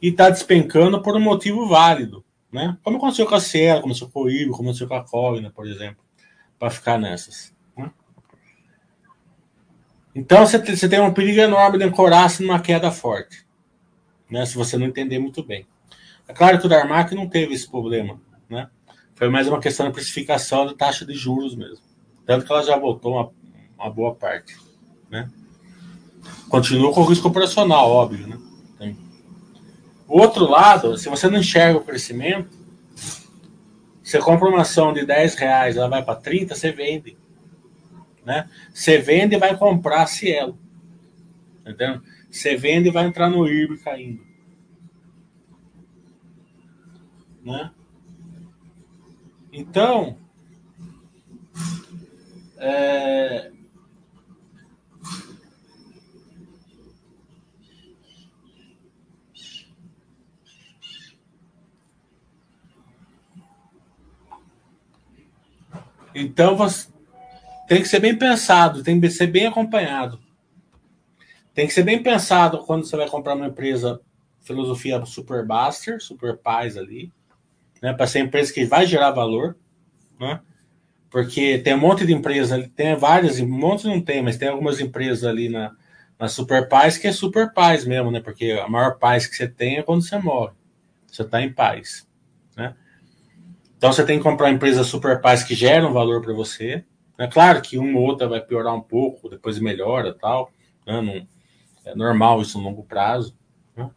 e está despencando por um motivo válido, né? Como aconteceu com a Cielo, como aconteceu com o Ivo, como aconteceu com a Cogna, por exemplo, para ficar nessas, né? Então, você tem um perigo enorme de ancorar-se numa queda forte, né? Se você não entender muito bem. É claro que o Armac não teve esse problema, né? Foi mais uma questão de precificação da taxa de juros mesmo. Tanto que ela já voltou uma boa parte, né? Continua com o risco operacional, óbvio, né? Tem. O outro lado, se você não enxerga o crescimento, você compra uma ação de 10 reais, ela vai para 30, você vende, né? Você vende e vai comprar a Cielo, entendeu? Você vende e vai entrar no IRB caindo, né? Então, Então, você tem que ser bem pensado, tem que ser bem acompanhado. Tem que ser bem pensado quando você vai comprar uma empresa, filosofia super Buster, super Paz ali, né? Para ser empresa que vai gerar valor, né? Porque tem um monte de empresa, tem várias, um monte não tem, mas tem algumas empresas ali na super Paz que é super Paz mesmo, né? Porque a maior paz que você tem é quando você morre, você está em paz, né? Então, você tem que comprar empresas super paz que geram valor para você. É claro que uma ou outra vai piorar um pouco, depois melhora e tal, né? Não, é normal isso no longo prazo, né?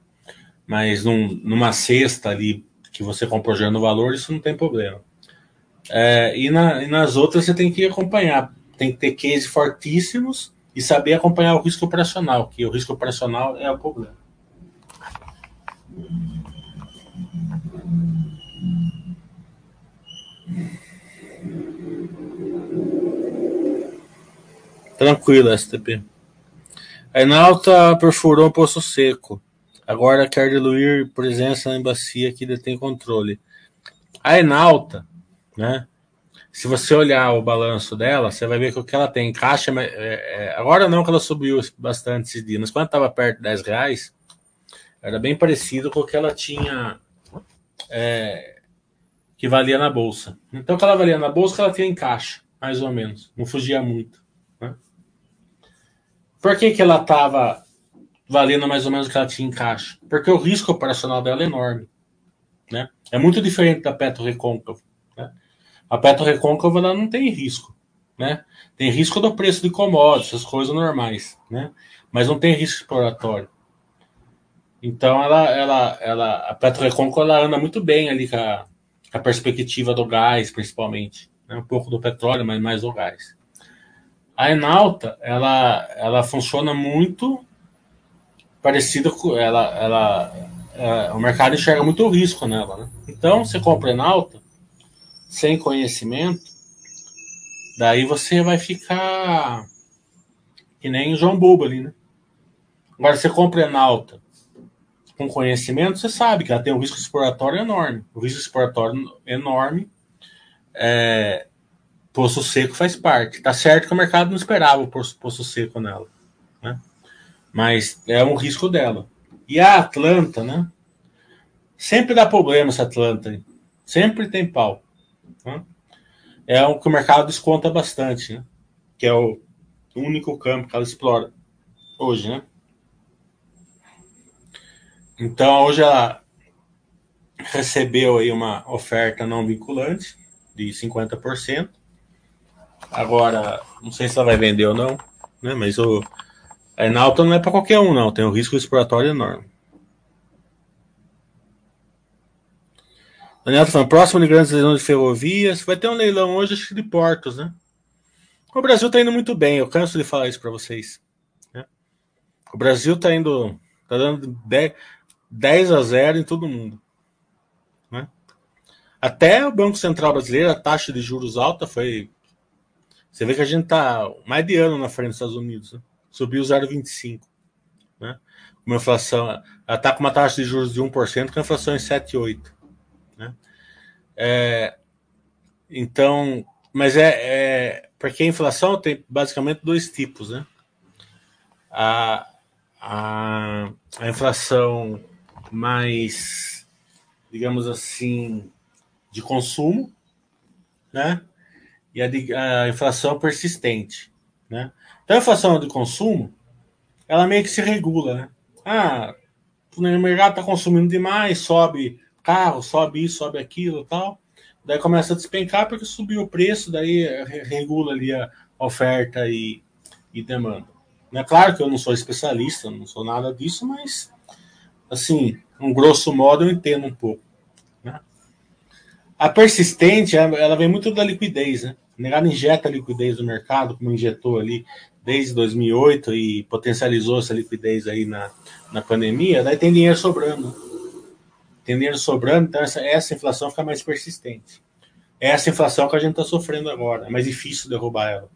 Mas numa cesta ali que você comprou gerando valor, isso não tem problema. E nas outras você tem que acompanhar. Tem que ter cases fortíssimos e saber acompanhar o risco operacional, que o risco operacional é o problema. Tranquilo, STP. A Enauta perfurou poço seco. Agora quer diluir presença na bacia que detém controle. A Enauta, né? Se você olhar o balanço dela, você vai ver que o que ela tem em caixa... agora não, que ela subiu bastante esses dias. Mas quando estava perto de 10 reais, era bem parecido com o que ela tinha... que valia na bolsa. Então, o que ela valia na bolsa, que ela tinha em caixa, mais ou menos. Não fugia muito, né? Por que ela estava valendo mais ou menos o que ela tinha em caixa? Porque o risco operacional dela é enorme, né? É muito diferente da Petro-Recôncavo, né? A Petro-Recôncavo, ela não tem risco, né? Tem risco do preço de commodities, essas coisas normais, né? Mas não tem risco exploratório. Então, a Petro-Recôncavo anda muito bem ali com a perspectiva do gás, principalmente. Né? Um pouco do petróleo, mas mais do gás. A Enauta, ela funciona muito parecido com... o mercado enxerga muito risco nela, né? Então, você compra Enauta sem conhecimento, daí você vai ficar que nem o João Bobo ali, né? Agora, você compra Enauta com conhecimento, você sabe que ela tem um risco exploratório enorme. O risco exploratório enorme, poço seco faz parte. Tá certo que o mercado não esperava o poço seco nela, né? Mas é um risco dela. E a Atlanta, né? Sempre dá problema essa Atlanta, hein? Sempre tem pau, né? É o que o mercado desconta bastante, né? Que é o único campo que ela explora hoje, né? Então, hoje ela recebeu aí uma oferta não vinculante de 50%. Agora, não sei se ela vai vender ou não, né? Mas a Enauta não é para qualquer um, não. Tem um risco exploratório enorme. Daniel está falando, próximo de grandes leilões de ferrovias. Vai ter um leilão hoje, acho que de portos, né? O Brasil está indo muito bem. Eu canso de falar isso para vocês, né? O Brasil está indo... Está dando 10 a 0 em todo mundo, né? Até o Banco Central brasileiro, a taxa de juros alta foi... Você vê que a gente está mais de ano na frente dos Estados Unidos, né? Subiu 0,25, né? Uma inflação... Ela está com uma taxa de juros de 1%, com a inflação em 7,8, né? Então... Mas porque a inflação tem basicamente dois tipos, né? A inflação mais, digamos assim, de consumo, né? E a inflação persistente, né? Então, a inflação de consumo, ela meio que se regula, né? O mercado está consumindo demais, sobe carro, sobe isso, sobe aquilo e tal. Daí começa a despencar porque subiu o preço, daí regula ali a oferta e demanda. É claro que eu não sou especialista, não sou nada disso, mas, assim, um grosso modo eu entendo um pouco, né? A persistente, ela vem muito da liquidez, né? O mercado injeta a liquidez no mercado, como injetou ali desde 2008 e potencializou essa liquidez aí na pandemia, daí tem dinheiro sobrando. Tem dinheiro sobrando, então essa inflação fica mais persistente. É essa inflação que a gente está sofrendo agora, é mais difícil derrubar ela.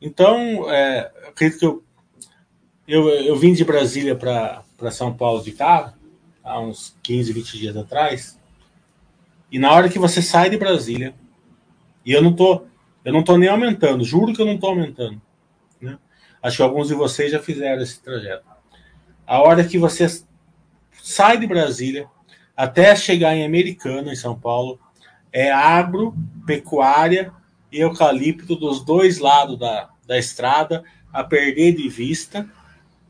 Então, acredito que eu vim de Brasília para São Paulo de carro, há uns 15, 20 dias atrás, e na hora que você sai de Brasília, e eu não tô nem aumentando, juro que eu não tô aumentando, né? Acho que alguns de vocês já fizeram esse trajeto. A hora que você sai de Brasília, até chegar em Americana, em São Paulo, é agro, pecuária, eucalipto dos dois lados da estrada, a perder de vista,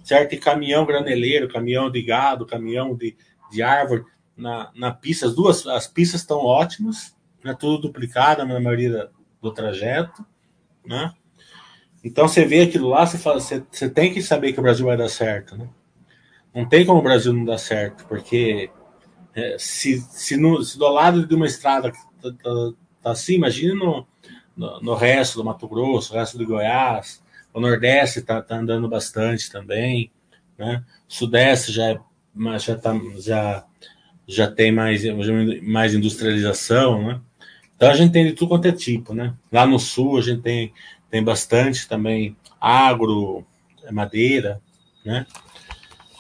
certo? E caminhão graneleiro, caminhão de gado, caminhão de árvore na pista. As pistas estão ótimas, né? Tudo duplicado na maioria do trajeto, né? Então você vê aquilo lá, você fala, você tem que saber que o Brasil vai dar certo, né? Não tem como o Brasil não dar certo, porque se do lado de uma estrada tá assim, imagina no resto do Mato Grosso, resto do Goiás, o Nordeste está andando bastante também, né? O Sudeste já tem mais industrialização, né? Então a gente tem de tudo quanto é tipo, né? Lá no Sul a gente tem bastante também agro, madeira, né?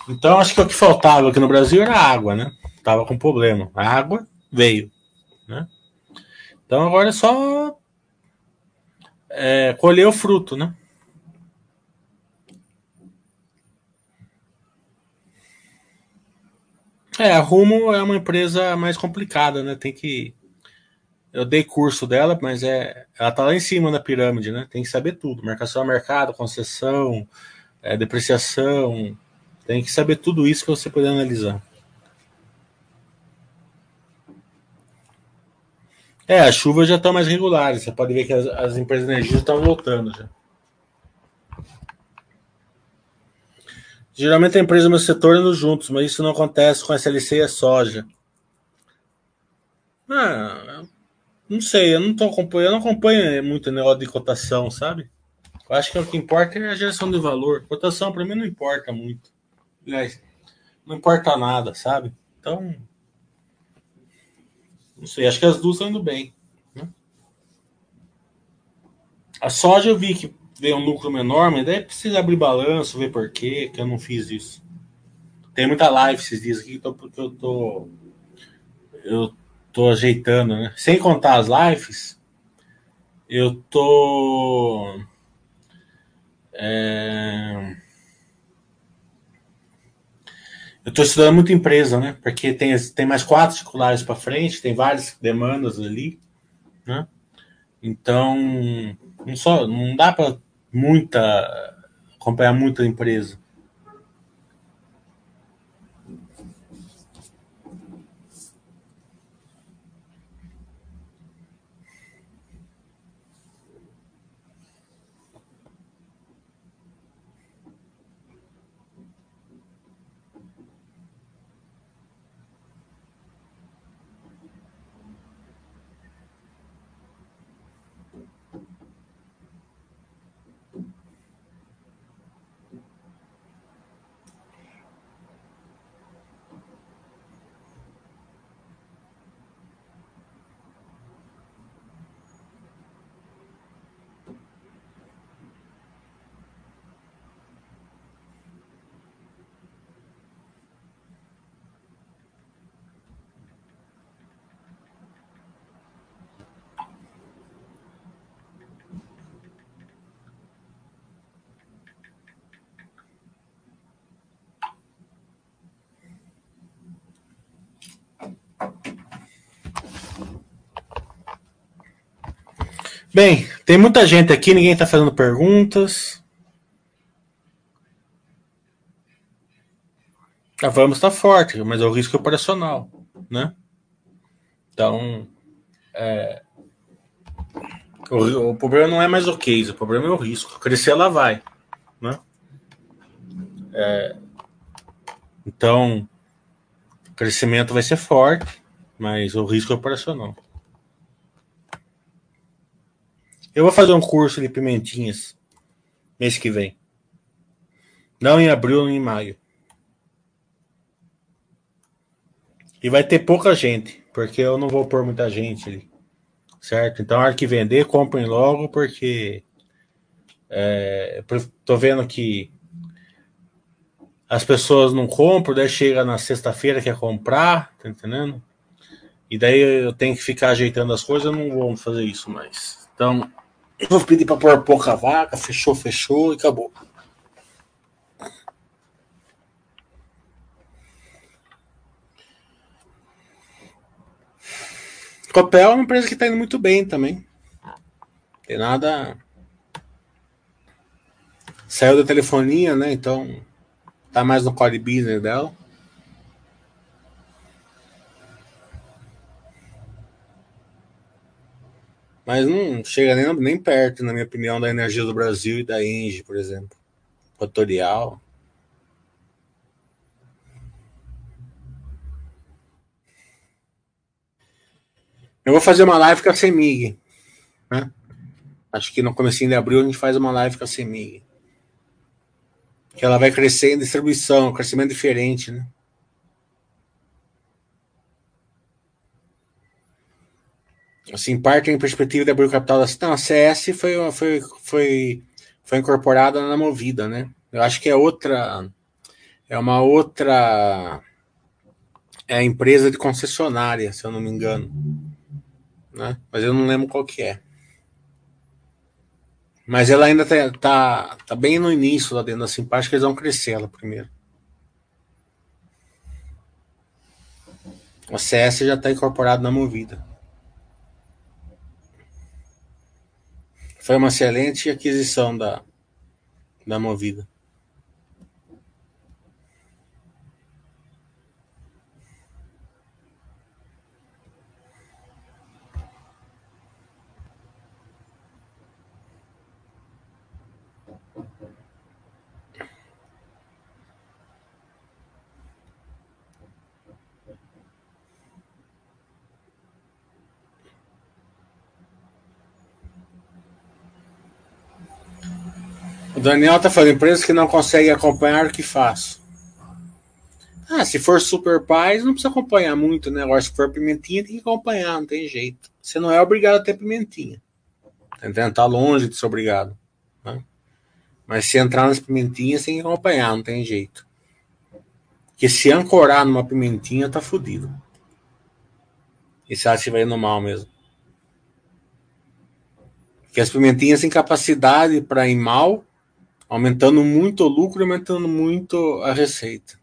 Então acho que o que faltava aqui no Brasil era água, né? Tava com problema, a água veio, né? Então agora é só colher o fruto, né? A Rumo é uma empresa mais complicada, né? Tem que... Eu dei curso dela, mas ela tá lá em cima na pirâmide, né? Tem que saber tudo. Marcação a mercado, concessão, depreciação. Tem que saber tudo isso para você poder analisar. É, as chuvas já estão mais regulares. Você pode ver que as empresas de energia estão voltando já. Geralmente a empresa do meu setor andam juntos, mas isso não acontece com a SLC e a soja. Ah, não sei, eu não acompanho muito o negócio de cotação, sabe? Eu acho que o que importa é a geração de valor. Cotação para mim não importa muito. Aliás, não importa nada, sabe? Então, não sei, acho que as duas estão indo bem, né? A soja eu vi que veio um lucro menor, mas daí precisa abrir balanço, ver por quê, que eu não fiz isso. Tem muita live esses dias aqui, porque eu tô ajeitando, né? Sem contar as lives, eu tô... Eu tô estudando muita empresa, né? Porque tem mais 4 titulares para frente, tem várias demandas ali, né? Então, não dá para acompanhar muita empresa. Bem, tem muita gente aqui, ninguém está fazendo perguntas. A Vamos está forte, mas é o risco operacional, né? Então, o problema não é mais o case, o problema é o risco. Crescer ela vai, né? Então, o crescimento vai ser forte, mas o risco é operacional. Eu vou fazer um curso de pimentinhas mês que vem. Não em abril, nem em maio. E vai ter pouca gente, porque eu não vou pôr muita gente ali. Certo? Então, a hora que vender, comprem logo, porque tô vendo que as pessoas não compram, daí chega na sexta-feira, quer comprar, tá entendendo? E daí eu tenho que ficar ajeitando as coisas, eu não vou fazer isso mais. Então, eu vou pedir para pôr pouca vaca, fechou e acabou. Copel é uma empresa que está indo muito bem também. Tem nada. Saiu da telefonia, né? Então, tá mais no core business dela. Mas não chega nem perto, na minha opinião, da Energia do Brasil e da Engie, por exemplo. Rotorial. Eu vou fazer uma live com a Cemig, né? Acho que no comecinho de abril a gente faz uma live com a Cemig. Que ela vai crescer em distribuição, um crescimento diferente, né? Assim, parte em perspectiva de abrir o capital da... Não, a CS foi incorporada na Movida, né? Eu acho que é uma outra empresa de concessionária, se eu não me engano, né? Mas eu não lembro qual que é. Mas ela ainda tá bem no início lá dentro da Simpática, acho que eles vão crescer ela primeiro. A CS já está incorporada na Movida. Foi uma excelente aquisição da Movida. O Daniel está falando, empresas que não conseguem acompanhar o que faz. Ah, se for super paz, não precisa acompanhar muito, né? Agora, se for pimentinha, tem que acompanhar, não tem jeito. Você não é obrigado a ter pimentinha. Tentando estar longe de ser obrigado. Né? Mas se entrar nas pimentinhas, tem que acompanhar, não tem jeito. Porque se ancorar numa pimentinha, tá fodido. E se ela estiver indo mal mesmo. Porque as pimentinhas têm capacidade para ir mal, aumentando muito o lucro e aumentando muito a receita.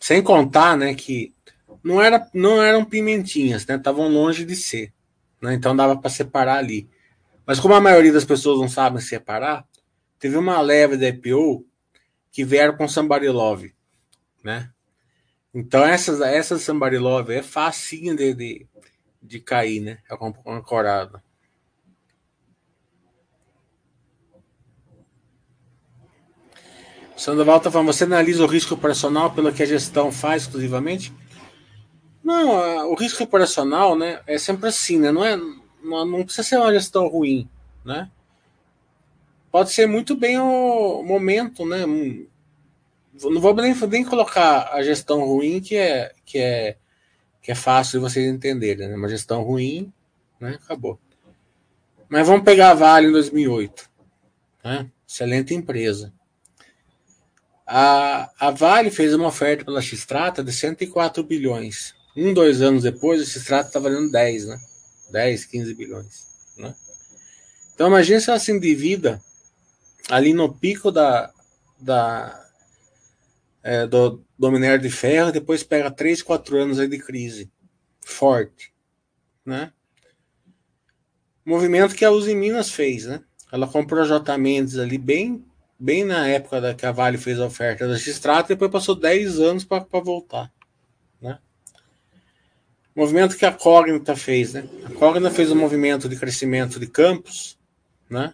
Sem contar, né, que não eram pimentinhas, né, estavam longe de ser, né, então dava para separar ali. Mas como a maioria das pessoas não sabem separar, teve uma leva da IPO que vieram com Somebody Love, né? Então, essa Somebody Love é facinho de cair, né? É ancorada. O Sandoval está falando, você analisa o risco operacional pelo que a gestão faz exclusivamente? Não, o risco operacional, né, é sempre assim, né? Não precisa ser uma gestão ruim, né? Pode ser muito bem o momento, né? Não vou nem colocar a gestão ruim, que é fácil de vocês entenderem, né? Uma gestão ruim, né? Acabou. Mas vamos pegar a Vale em 2008. Né? Excelente empresa. A Vale fez uma oferta pela X-Strata de 104 bilhões. 2 anos depois, a X-Strata está valendo 10, né? 10, 15 bilhões. Né? Então, imagina se ela se endivida ali no pico do minério de ferro, depois pega 3, 4 anos aí de crise forte, né? Movimento que a Uzi Minas fez, né? Ela comprou a J Mendes ali bem na época que a Vale fez a oferta da X-Strata, depois passou 10 anos para voltar, né? Movimento que a Cogna fez, né? A Cogna fez um movimento de crescimento de campos, né?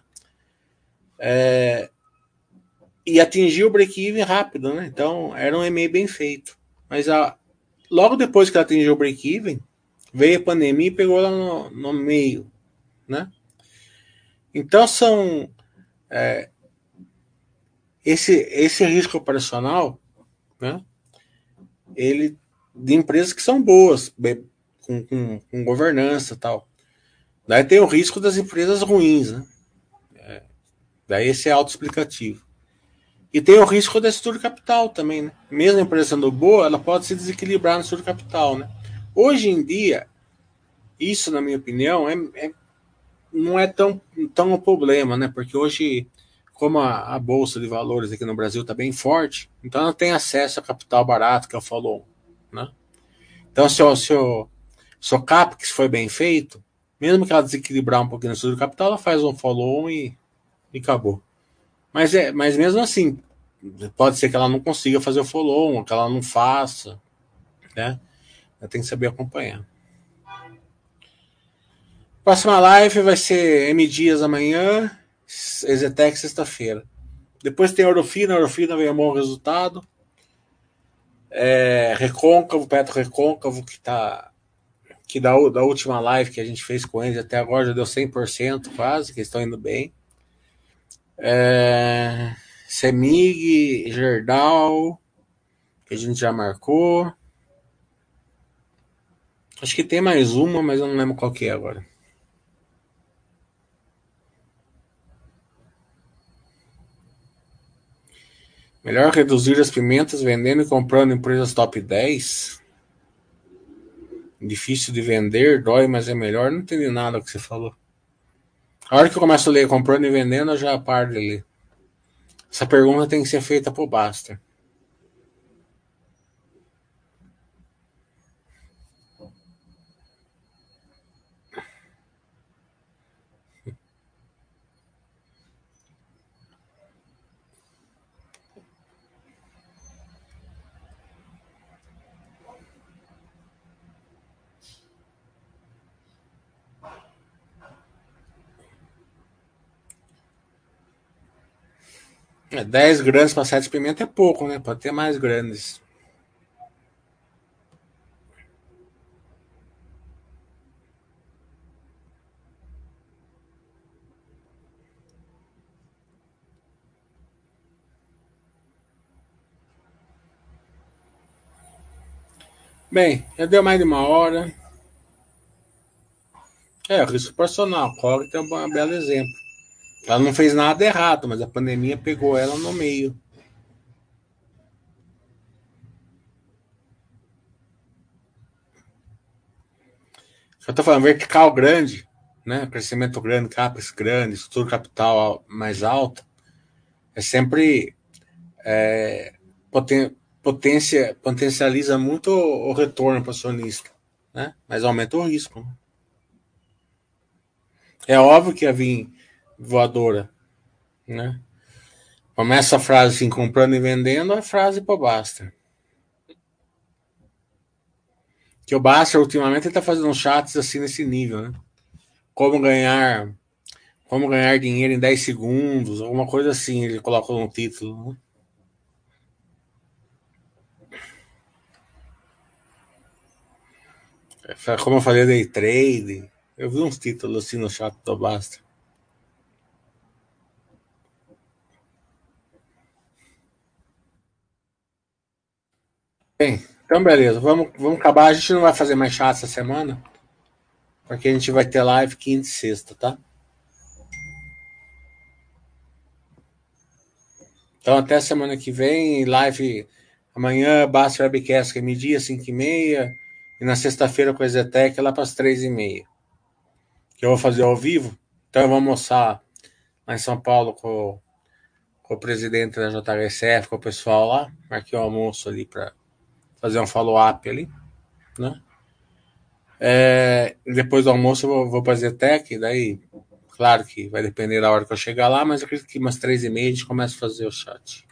E atingiu o break-even rápido, né? Então, era um MA bem feito. Mas logo depois que ela atingiu o break-even, veio a pandemia e pegou ela no meio, né? Então, são... esse risco operacional, né? Ele... de empresas que são boas, com governança e tal. Daí tem o risco das empresas ruins, né? Daí esse é autoexplicativo. E tem o risco da estrutura capital também, né? Mesmo a empresa sendo boa, ela pode se desequilibrar na estrutura capital, né? Hoje em dia, isso, na minha opinião, não é tão um problema, né? Porque hoje, como a Bolsa de Valores aqui no Brasil está bem forte, então ela tem acesso a capital barato, que eu falo, né? Então, se o CAPEX foi bem feito, mesmo que ela desequilibrar um pouquinho na estrutura capital, ela faz um follow-on e acabou. Mas mesmo assim, pode ser que ela não consiga fazer o follow-on, que ela não faça, né? Ela tem que saber acompanhar. Próxima live vai ser M Dias amanhã, EZTEC sexta-feira. Depois tem a Eurofina vem a bom resultado. Recôncavo, Petro-Recôncavo, que da última live que a gente fez com eles até agora já deu 100% quase, que eles estão indo bem. Cemig, Gerdau, que a gente já marcou. Acho que tem mais uma, mas eu não lembro qual que é agora. Melhor reduzir as pimentas vendendo e comprando empresas top 10? Difícil de vender, dói, mas é melhor. Não entendi nada do que você falou. A hora que eu começo a ler comprando e vendendo, eu já paro de ler. Essa pergunta tem que ser feita pro Basta. 10 grandes para 7 pimenta é pouco, né? Pode ter mais grandes. Bem, já deu mais de uma hora. É, o risco personal. A Cogna é um belo exemplo. Ela não fez nada errado, mas a pandemia pegou ela no meio. Eu estou falando vertical grande, né? Crescimento grande, capex grande, estrutura capital mais alta. É sempre potencializa muito o retorno para o acionista, né? Mas aumenta o risco. É óbvio que ia vir voadora, né? Começa a frase assim, comprando e vendendo, a frase para o Basta. Que o Basta, ultimamente, está fazendo uns chats assim nesse nível, né? Como ganhar dinheiro em 10 segundos, alguma coisa assim, ele coloca no título, né? Como eu falei, day trade. Eu vi uns títulos assim no chat do Basta. Bem, então beleza. Vamos acabar. A gente não vai fazer mais chat essa semana, porque a gente vai ter live quinta e sexta, tá? Então até semana que vem. Live amanhã, Basta Webcast, que é meio-dia, 5h30. E na sexta-feira com a EZTEC lá para as 3h30. Que eu vou fazer ao vivo. Então eu vou almoçar lá em São Paulo com o presidente da JHSF, com o pessoal lá. Marquei o almoço ali para fazer um follow-up ali, né? Depois do almoço eu vou para a EZTEC. Daí, claro que vai depender da hora que eu chegar lá, mas eu acredito que umas 3h30 a gente começa a fazer o chat.